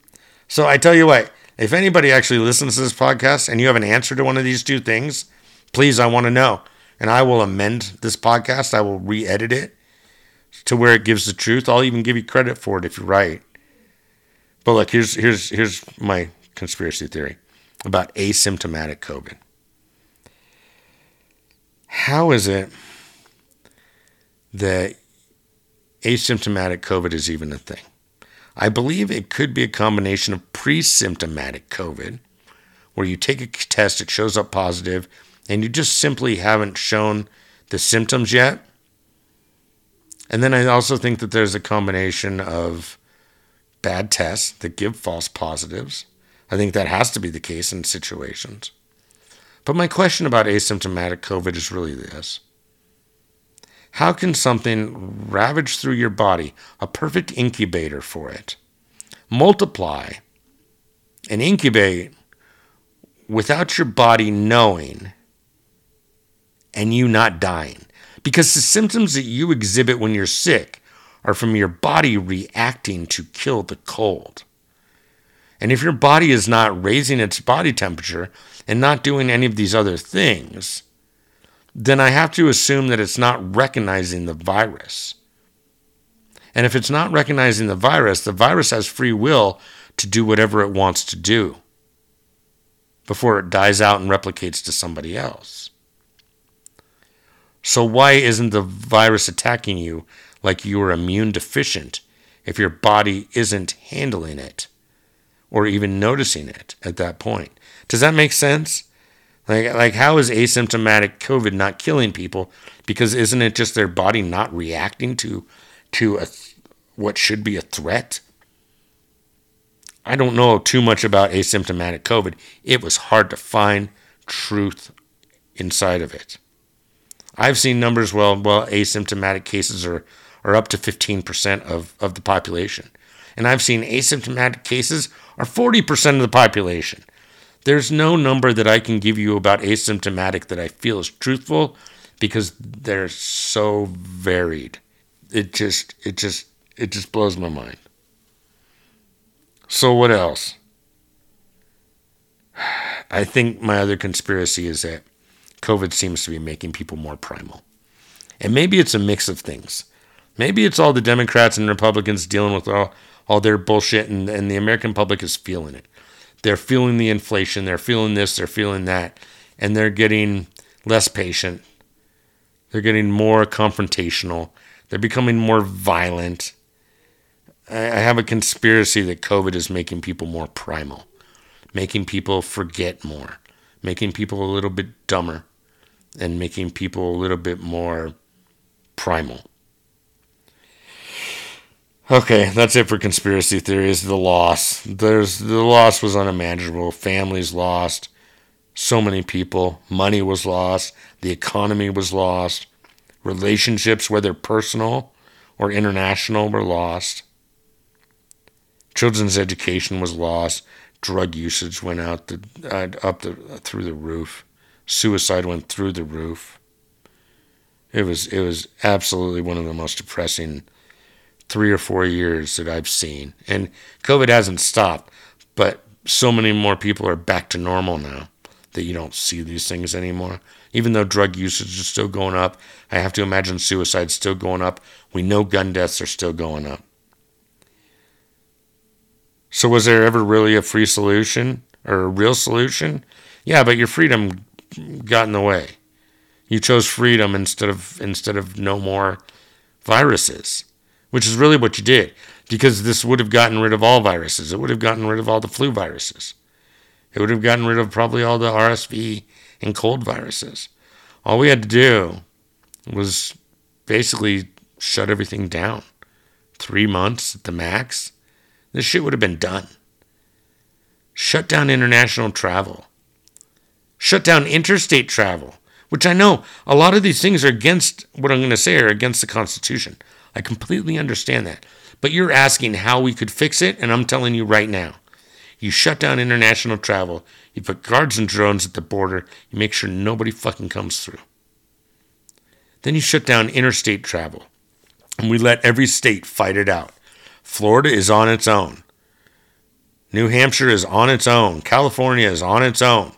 So I tell you what, if anybody actually listens to this podcast and you have an answer to one of these two things, please, I want to know. And I will amend this podcast. I will re-edit it to where it gives the truth. I'll even give you credit for it if you're right. But look, here's here's here's my conspiracy theory about asymptomatic COVID. How is it that asymptomatic COVID is even a thing? I believe it could be a combination of pre-symptomatic COVID, where you take a test, it shows up positive, and you just simply haven't shown the symptoms yet. And then I also think that there's a combination of bad tests that give false positives. I think that has to be the case in situations. But my question about asymptomatic COVID is really this. How can something ravage through your body, a perfect incubator for it, multiply and incubate without your body knowing and you not dying? Because the symptoms that you exhibit when you're sick are from your body reacting to kill the cold. And if your body is not raising its body temperature and not doing any of these other things, then I have to assume that it's not recognizing the virus. And if it's not recognizing the virus, the virus has free will to do whatever it wants to do before it dies out and replicates to somebody else. So why isn't the virus attacking you like you are immune deficient if your body isn't handling it or even noticing it at that point? Does that make sense? Like, like, how is asymptomatic COVID not killing people? Because isn't it just their body not reacting to to a, what should be a threat? I don't know too much about asymptomatic COVID. It was hard to find truth inside of it. I've seen numbers, well, well, asymptomatic cases are, are up to fifteen percent of, of the population. And I've seen asymptomatic cases are forty percent of the population. There's no number that I can give you about asymptomatic that I feel is truthful because they're so varied. It just, it just, it just blows my mind. So what else? I think my other conspiracy is that COVID seems to be making people more primal. And maybe it's a mix of things. Maybe it's all the Democrats and Republicans dealing with all, all their bullshit, and, and the American public is feeling it. They're feeling the inflation, they're feeling this, they're feeling that, and they're getting less patient. They're getting more confrontational. They're becoming more violent. I have a conspiracy that COVID is making people more primal, making people forget more, making people a little bit dumber, and making people a little bit more primal. Okay, that's it for conspiracy theories. The loss. There's the loss was unimaginable. Families lost. So many people. Money was lost. The economy was lost. Relationships, whether personal or international, were lost. Children's education was lost. Drug usage went out the, uh, up the, uh, through the roof. Suicide went through the roof. It was it was absolutely one of the most depressing three or four years that I've seen. And COVID hasn't stopped, but so many more people are back to normal now that you don't see these things anymore. Even though drug usage is still going up, I have to imagine suicide's still going up. We know gun deaths are still going up. So was there ever really a free solution or a real solution? Yeah, but your freedom got in the way. You chose freedom instead of instead of no more viruses, which is really what you did, because this would have gotten rid of all viruses. It would have gotten rid of all the flu viruses. It would have gotten rid of probably all the R S V and cold viruses. All we had to do was basically shut everything down. Three months at the max. This shit would have been done. Shut down international travel. Shut down interstate travel, which I know a lot of these things are against what I'm going to say are against the Constitution. I completely understand that. But you're asking how we could fix it, and I'm telling you right now. You shut down international travel. You put guards and drones at the border. You make sure nobody fucking comes through. Then you shut down interstate travel. And we let every state fight it out. Florida is on its own. New Hampshire is on its own. California is on its own.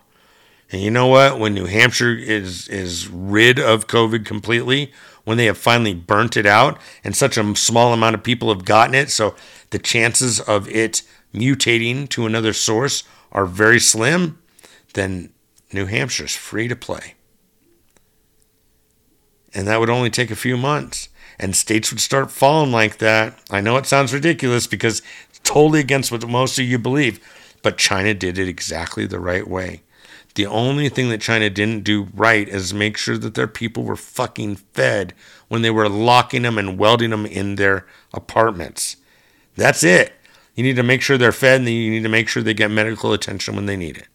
And you know what? When New Hampshire is, is rid of COVID completely, when they have finally burnt it out, and such a small amount of people have gotten it, so the chances of it mutating to another source are very slim, then New Hampshire's free to play. And that would only take a few months. And states would start falling like that. I know it sounds ridiculous because it's totally against what most of you believe, but China did it exactly the right way. The only thing that China didn't do right is make sure that their people were fucking fed when they were locking them and welding them in their apartments. That's it. You need to make sure they're fed, and you need to make sure they get medical attention when they need it.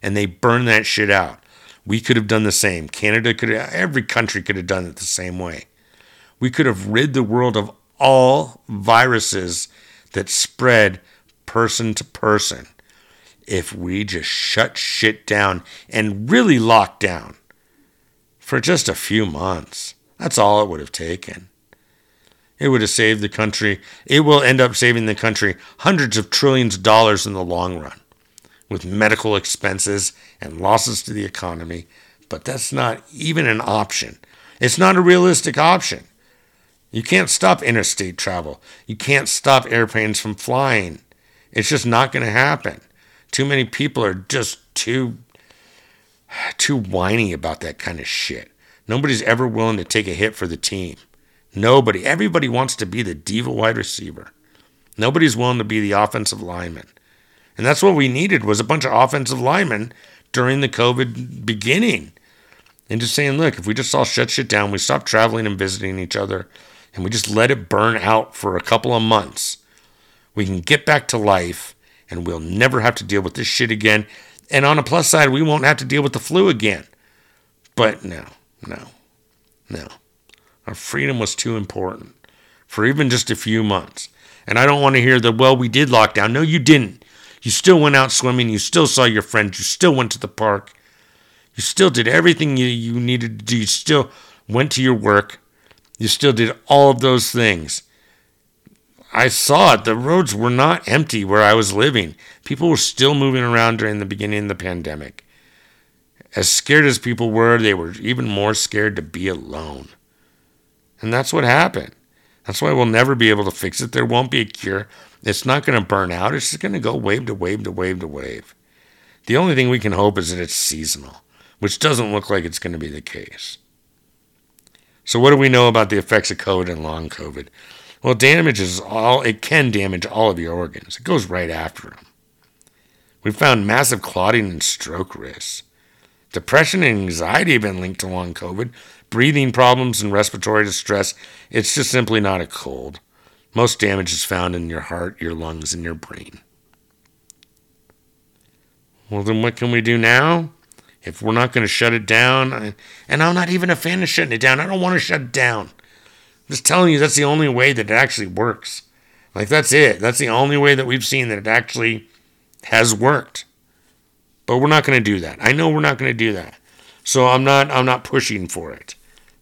And they burn that shit out. We could have done the same. Canada could have, every country could have done it the same way. We could have rid the world of all viruses that spread person to person if we just shut shit down and really locked down for just a few months. That's all it would have taken. It would have saved the country. It will end up saving the country hundreds of trillions of dollars in the long run with medical expenses and losses to the economy. But that's not even an option. It's not a realistic option. You can't stop interstate travel. You can't stop airplanes from flying. It's just not going to happen. Too many people are just too, too whiny about that kind of shit. Nobody's ever willing to take a hit for the team. Nobody. Everybody wants to be the diva wide receiver. Nobody's willing to be the offensive lineman. And that's what we needed was a bunch of offensive linemen during the COVID beginning. And just saying, look, if we just all shut shit down, we stop traveling and visiting each other, and we just let it burn out for a couple of months, we can get back to life and we'll never have to deal with this shit again. And on a plus side, we won't have to deal with the flu again. But no, no, no. Our freedom was too important for even just a few months. And I don't want to hear that, well, we did lock down. No, you didn't. You still went out swimming. You still saw your friends. You still went to the park. You still did everything you, you needed to do. You still went to your work. You still did all of those things. I saw it. The roads were not empty where I was living. People were still moving around during the beginning of the pandemic. As scared as people were, they were even more scared to be alone. And that's what happened. That's why we'll never be able to fix it. There won't be a cure. It's not going to burn out. It's just going to go wave to wave to wave to wave. The only thing we can hope is that it's seasonal, which doesn't look like it's going to be the case. So what do we know about the effects of COVID and long COVID? Well, damage is all, it can damage all of your organs. It goes right after them. We found massive clotting and stroke risks. Depression and anxiety have been linked to long COVID, breathing problems and respiratory distress. It's just simply not a cold. Most damage is found in your heart, your lungs, and your brain. Well, then what can we do now? If we're not going to shut it down, I, and I'm not even a fan of shutting it down. I don't want to shut it down. I'm just telling you, that's the only way that it actually works. Like, that's it. That's the only way that we've seen that it actually has worked. But we're not going to do that. I know we're not going to do that. So I'm not I'm not pushing for it.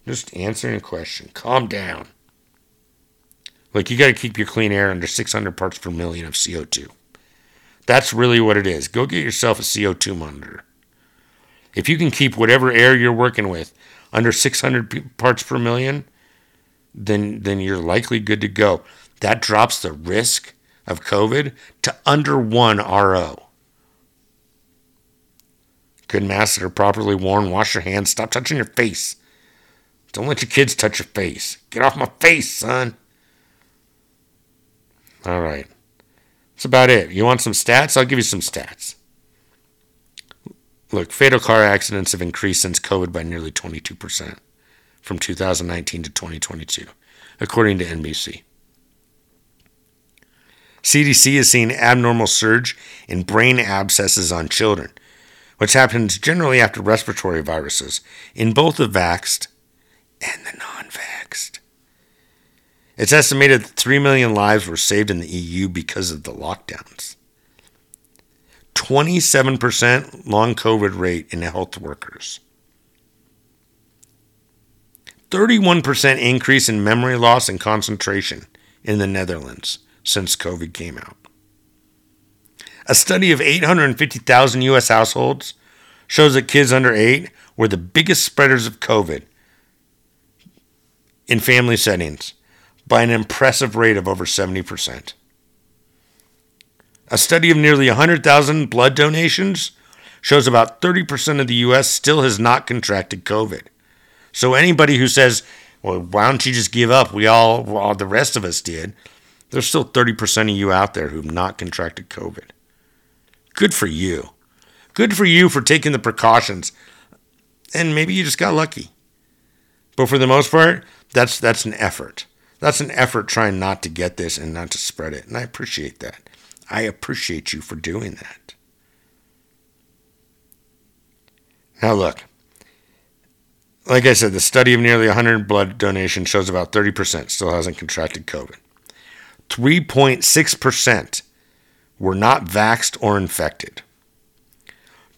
Just answering a question. Calm down. Like, you got to keep your clean air under six hundred parts per million of C O two. That's really what it is. Go get yourself a C O two monitor. If you can keep whatever air you're working with under six hundred parts per million, then then you're likely good to go. That drops the risk of COVID to under one R O. Good masks that are properly worn. Wash your hands. Stop touching your face. Don't let your kids touch your face. Get off my face, son. All right. That's about it. You want some stats? I'll give you some stats. Look, fatal car accidents have increased since COVID by nearly twenty-two percent from two thousand nineteen to twenty twenty-two, according to N B C. C D C has seen abnormal surge in brain abscesses on children, which happens generally after respiratory viruses in both the vaxxed and the non-vaxxed. It's estimated that three million lives were saved in the E U because of the lockdowns. twenty-seven percent long COVID rate in health workers. thirty-one percent increase in memory loss and concentration in the Netherlands since COVID came out. A study of eight hundred fifty thousand U S households shows that kids under eight were the biggest spreaders of COVID in family settings by an impressive rate of over seventy percent. A study of nearly one hundred thousand blood donations shows about thirty percent of the U S still has not contracted COVID. So anybody who says, well, why don't you just give up? We all, well, the rest of us did. There's still thirty percent of you out there who've not contracted COVID. Good for you. Good for you for taking the precautions. And maybe you just got lucky. But for the most part, that's that's an effort. That's an effort trying not to get this and not to spread it. And I appreciate that. I appreciate you for doing that. Now look, like I said, the study of nearly one hundred blood donations shows about thirty percent still hasn't contracted COVID. three point six percent were not vaxxed or infected.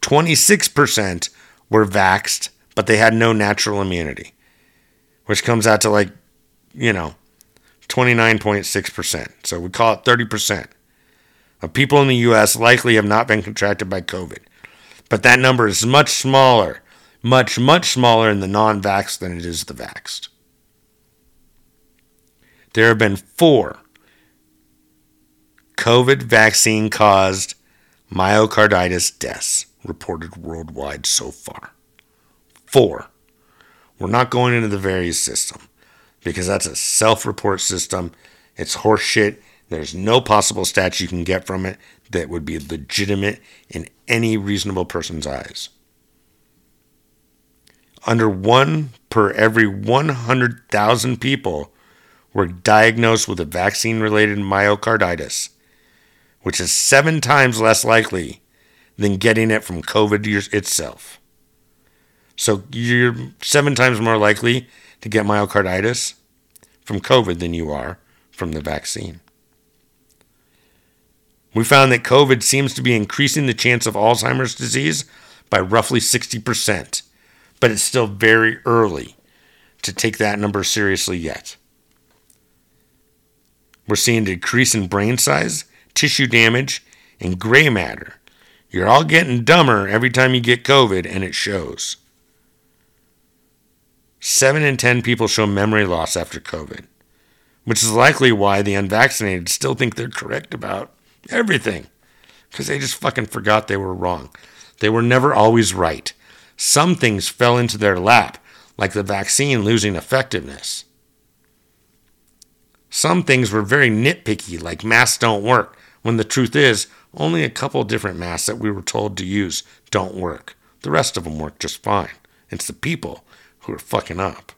twenty-six percent were vaxxed, but they had no natural immunity, which comes out to like, you know, twenty-nine point six percent. So we call it thirty percent. People in the U S likely have not been contracted by COVID. But that number is much smaller, much, much smaller in the non-vaxxed than it is the vaxxed. There have been four COVID vaccine-caused myocarditis deaths reported worldwide so far. Four. We're not going into the various system because that's a self-report system. It's horseshit. There's no possible stats you can get from it that would be legitimate in any reasonable person's eyes. Under one per every one hundred thousand people were diagnosed with a vaccine-related myocarditis, which is seven times less likely than getting it from COVID itself. So you're seven times more likely to get myocarditis from COVID than you are from the vaccine. We found that COVID seems to be increasing the chance of Alzheimer's disease by roughly sixty percent, but it's still very early to take that number seriously yet. We're seeing a decrease in brain size, tissue damage, and gray matter. You're all getting dumber every time you get COVID, and it shows. seven in ten people show memory loss after COVID, which is likely why the unvaccinated still think they're correct about everything, because they just fucking forgot they were wrong. They were never always right. Some things fell into their lap, like the vaccine losing effectiveness. Some things were very nitpicky, like masks don't work, when the truth is, only a couple different masks that we were told to use don't work. The rest of them work just fine. It's the people who are fucking up.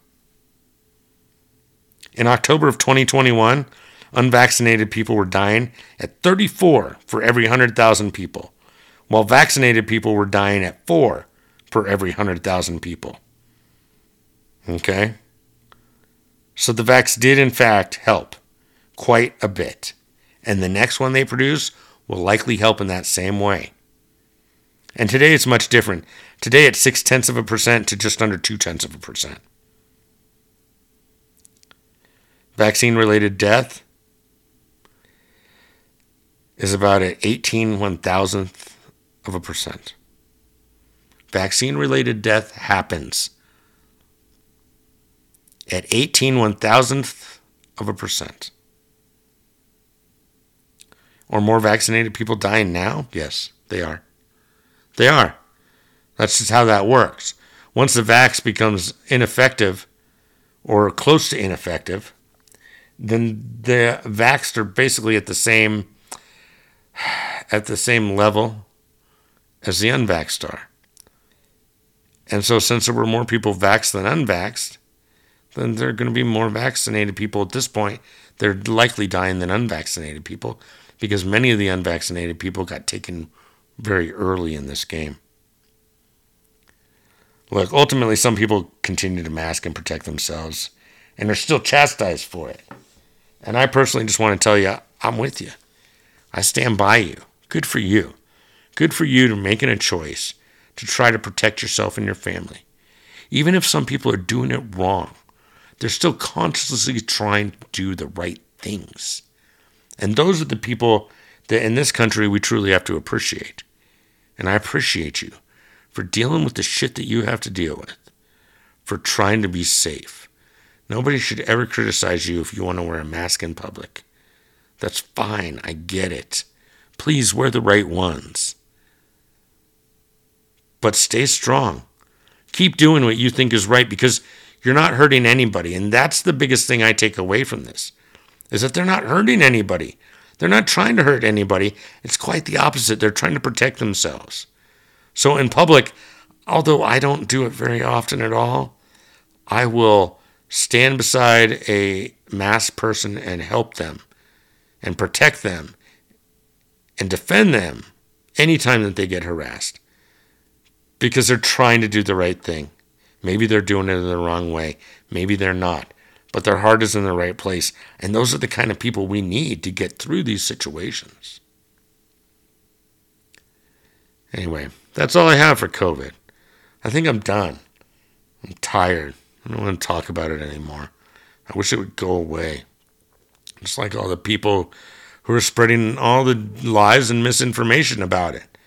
In October of twenty twenty-one, unvaccinated people were dying at thirty-four for every one hundred thousand people, while vaccinated people were dying at four per every one hundred thousand people. Okay? So the vax did, in fact, help quite a bit. And the next one they produce will likely help in that same way. And today it's much different. Today it's six-tenths of a percent to just under two-tenths of a percent. Vaccine-related death is about at eighteen one-thousandth of a percent. Vaccine-related death happens at eighteen one-thousandth of a percent. Are more vaccinated people dying now? Yes, they are. They are. That's just how that works. Once the vax becomes ineffective or close to ineffective, then the vaxxed are basically at the same at the same level as the unvaxxed are. And so since there were more people vaxxed than unvaxxed, then there are going to be more vaccinated people at this point. They're likely dying than unvaccinated people, because many of the unvaccinated people got taken very early in this game. Look, ultimately, some people continue to mask and protect themselves, and are still chastised for it. And I personally just want to tell you, I'm with you. I stand by you. Good for you. Good for you to making a choice to try to protect yourself and your family. Even if some people are doing it wrong, they're still consciously trying to do the right things. And those are the people that in this country we truly have to appreciate. And I appreciate you for dealing with the shit that you have to deal with, for trying to be safe. Nobody should ever criticize you if you want to wear a mask in public. That's fine. I get it. Please wear the right ones. But stay strong. Keep doing what you think is right, because you're not hurting anybody. And that's the biggest thing I take away from this. Is that they're not hurting anybody. They're not trying to hurt anybody. It's quite the opposite. They're trying to protect themselves. So in public, although I don't do it very often at all, I will stand beside a masked person and help them and protect them and defend them anytime that they get harassed, because they're trying to do the right thing. Maybe they're doing it in the wrong way. Maybe they're not. But their heart is in the right place. And those are the kind of people we need to get through these situations. Anyway, that's all I have for COVID. I think I'm done. I'm tired. I don't want to talk about it anymore. I wish it would go away. Just like all the people who are spreading all the lies and misinformation about it.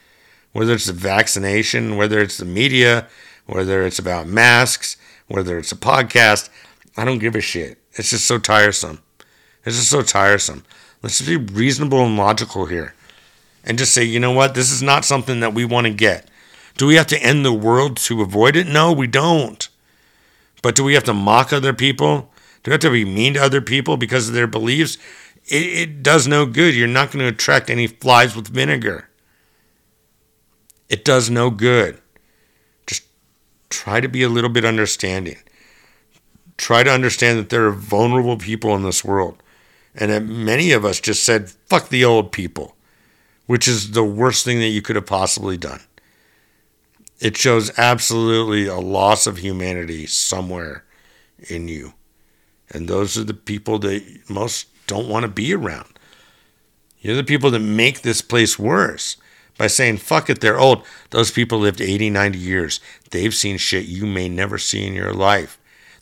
Whether it's the vaccination, whether it's the media, whether it's about masks, whether it's a podcast, I don't give a shit. It's just so tiresome. It's just so tiresome. Let's just be reasonable and logical here. And just say, you know what? This is not something that we want to get. Do we have to end the world to avoid it? No, we don't. But do we have to mock other people? Do we have to be mean to other people because of their beliefs? It, it does no good. You're not going to attract any flies with vinegar. It does no good. Just try to be a little bit understanding. Try to understand that there are vulnerable people in this world. And that many of us just said, fuck the old people. which is the worst thing that you could have possibly done. It shows absolutely a loss of humanity somewhere in you. And those are the people that most don't want to be around. You're the people that make this place worse by saying, fuck it, they're old. Those people lived eighty, ninety years. They've seen shit you may never see in your life.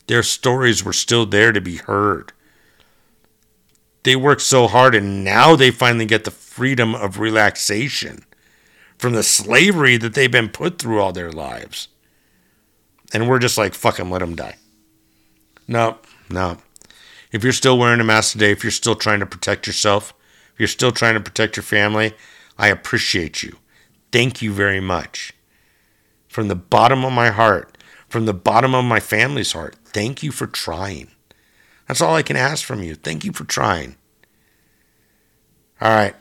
Their stories were still there to be heard. They worked so hard, and now they finally get the freedom of relaxation from the slavery that they've been put through all their lives. And we're just like, fuck them, let them die. No, no. If you're still wearing a mask today, if you're still trying to protect yourself, if you're still trying to protect your family, I appreciate you. Thank you very much. From the bottom of my heart, from the bottom of my family's heart, thank you for trying. That's all I can ask from you. Thank you for trying. All right.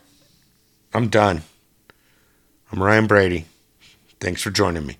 I'm done. I'm Ryan Brady. Thanks for joining me.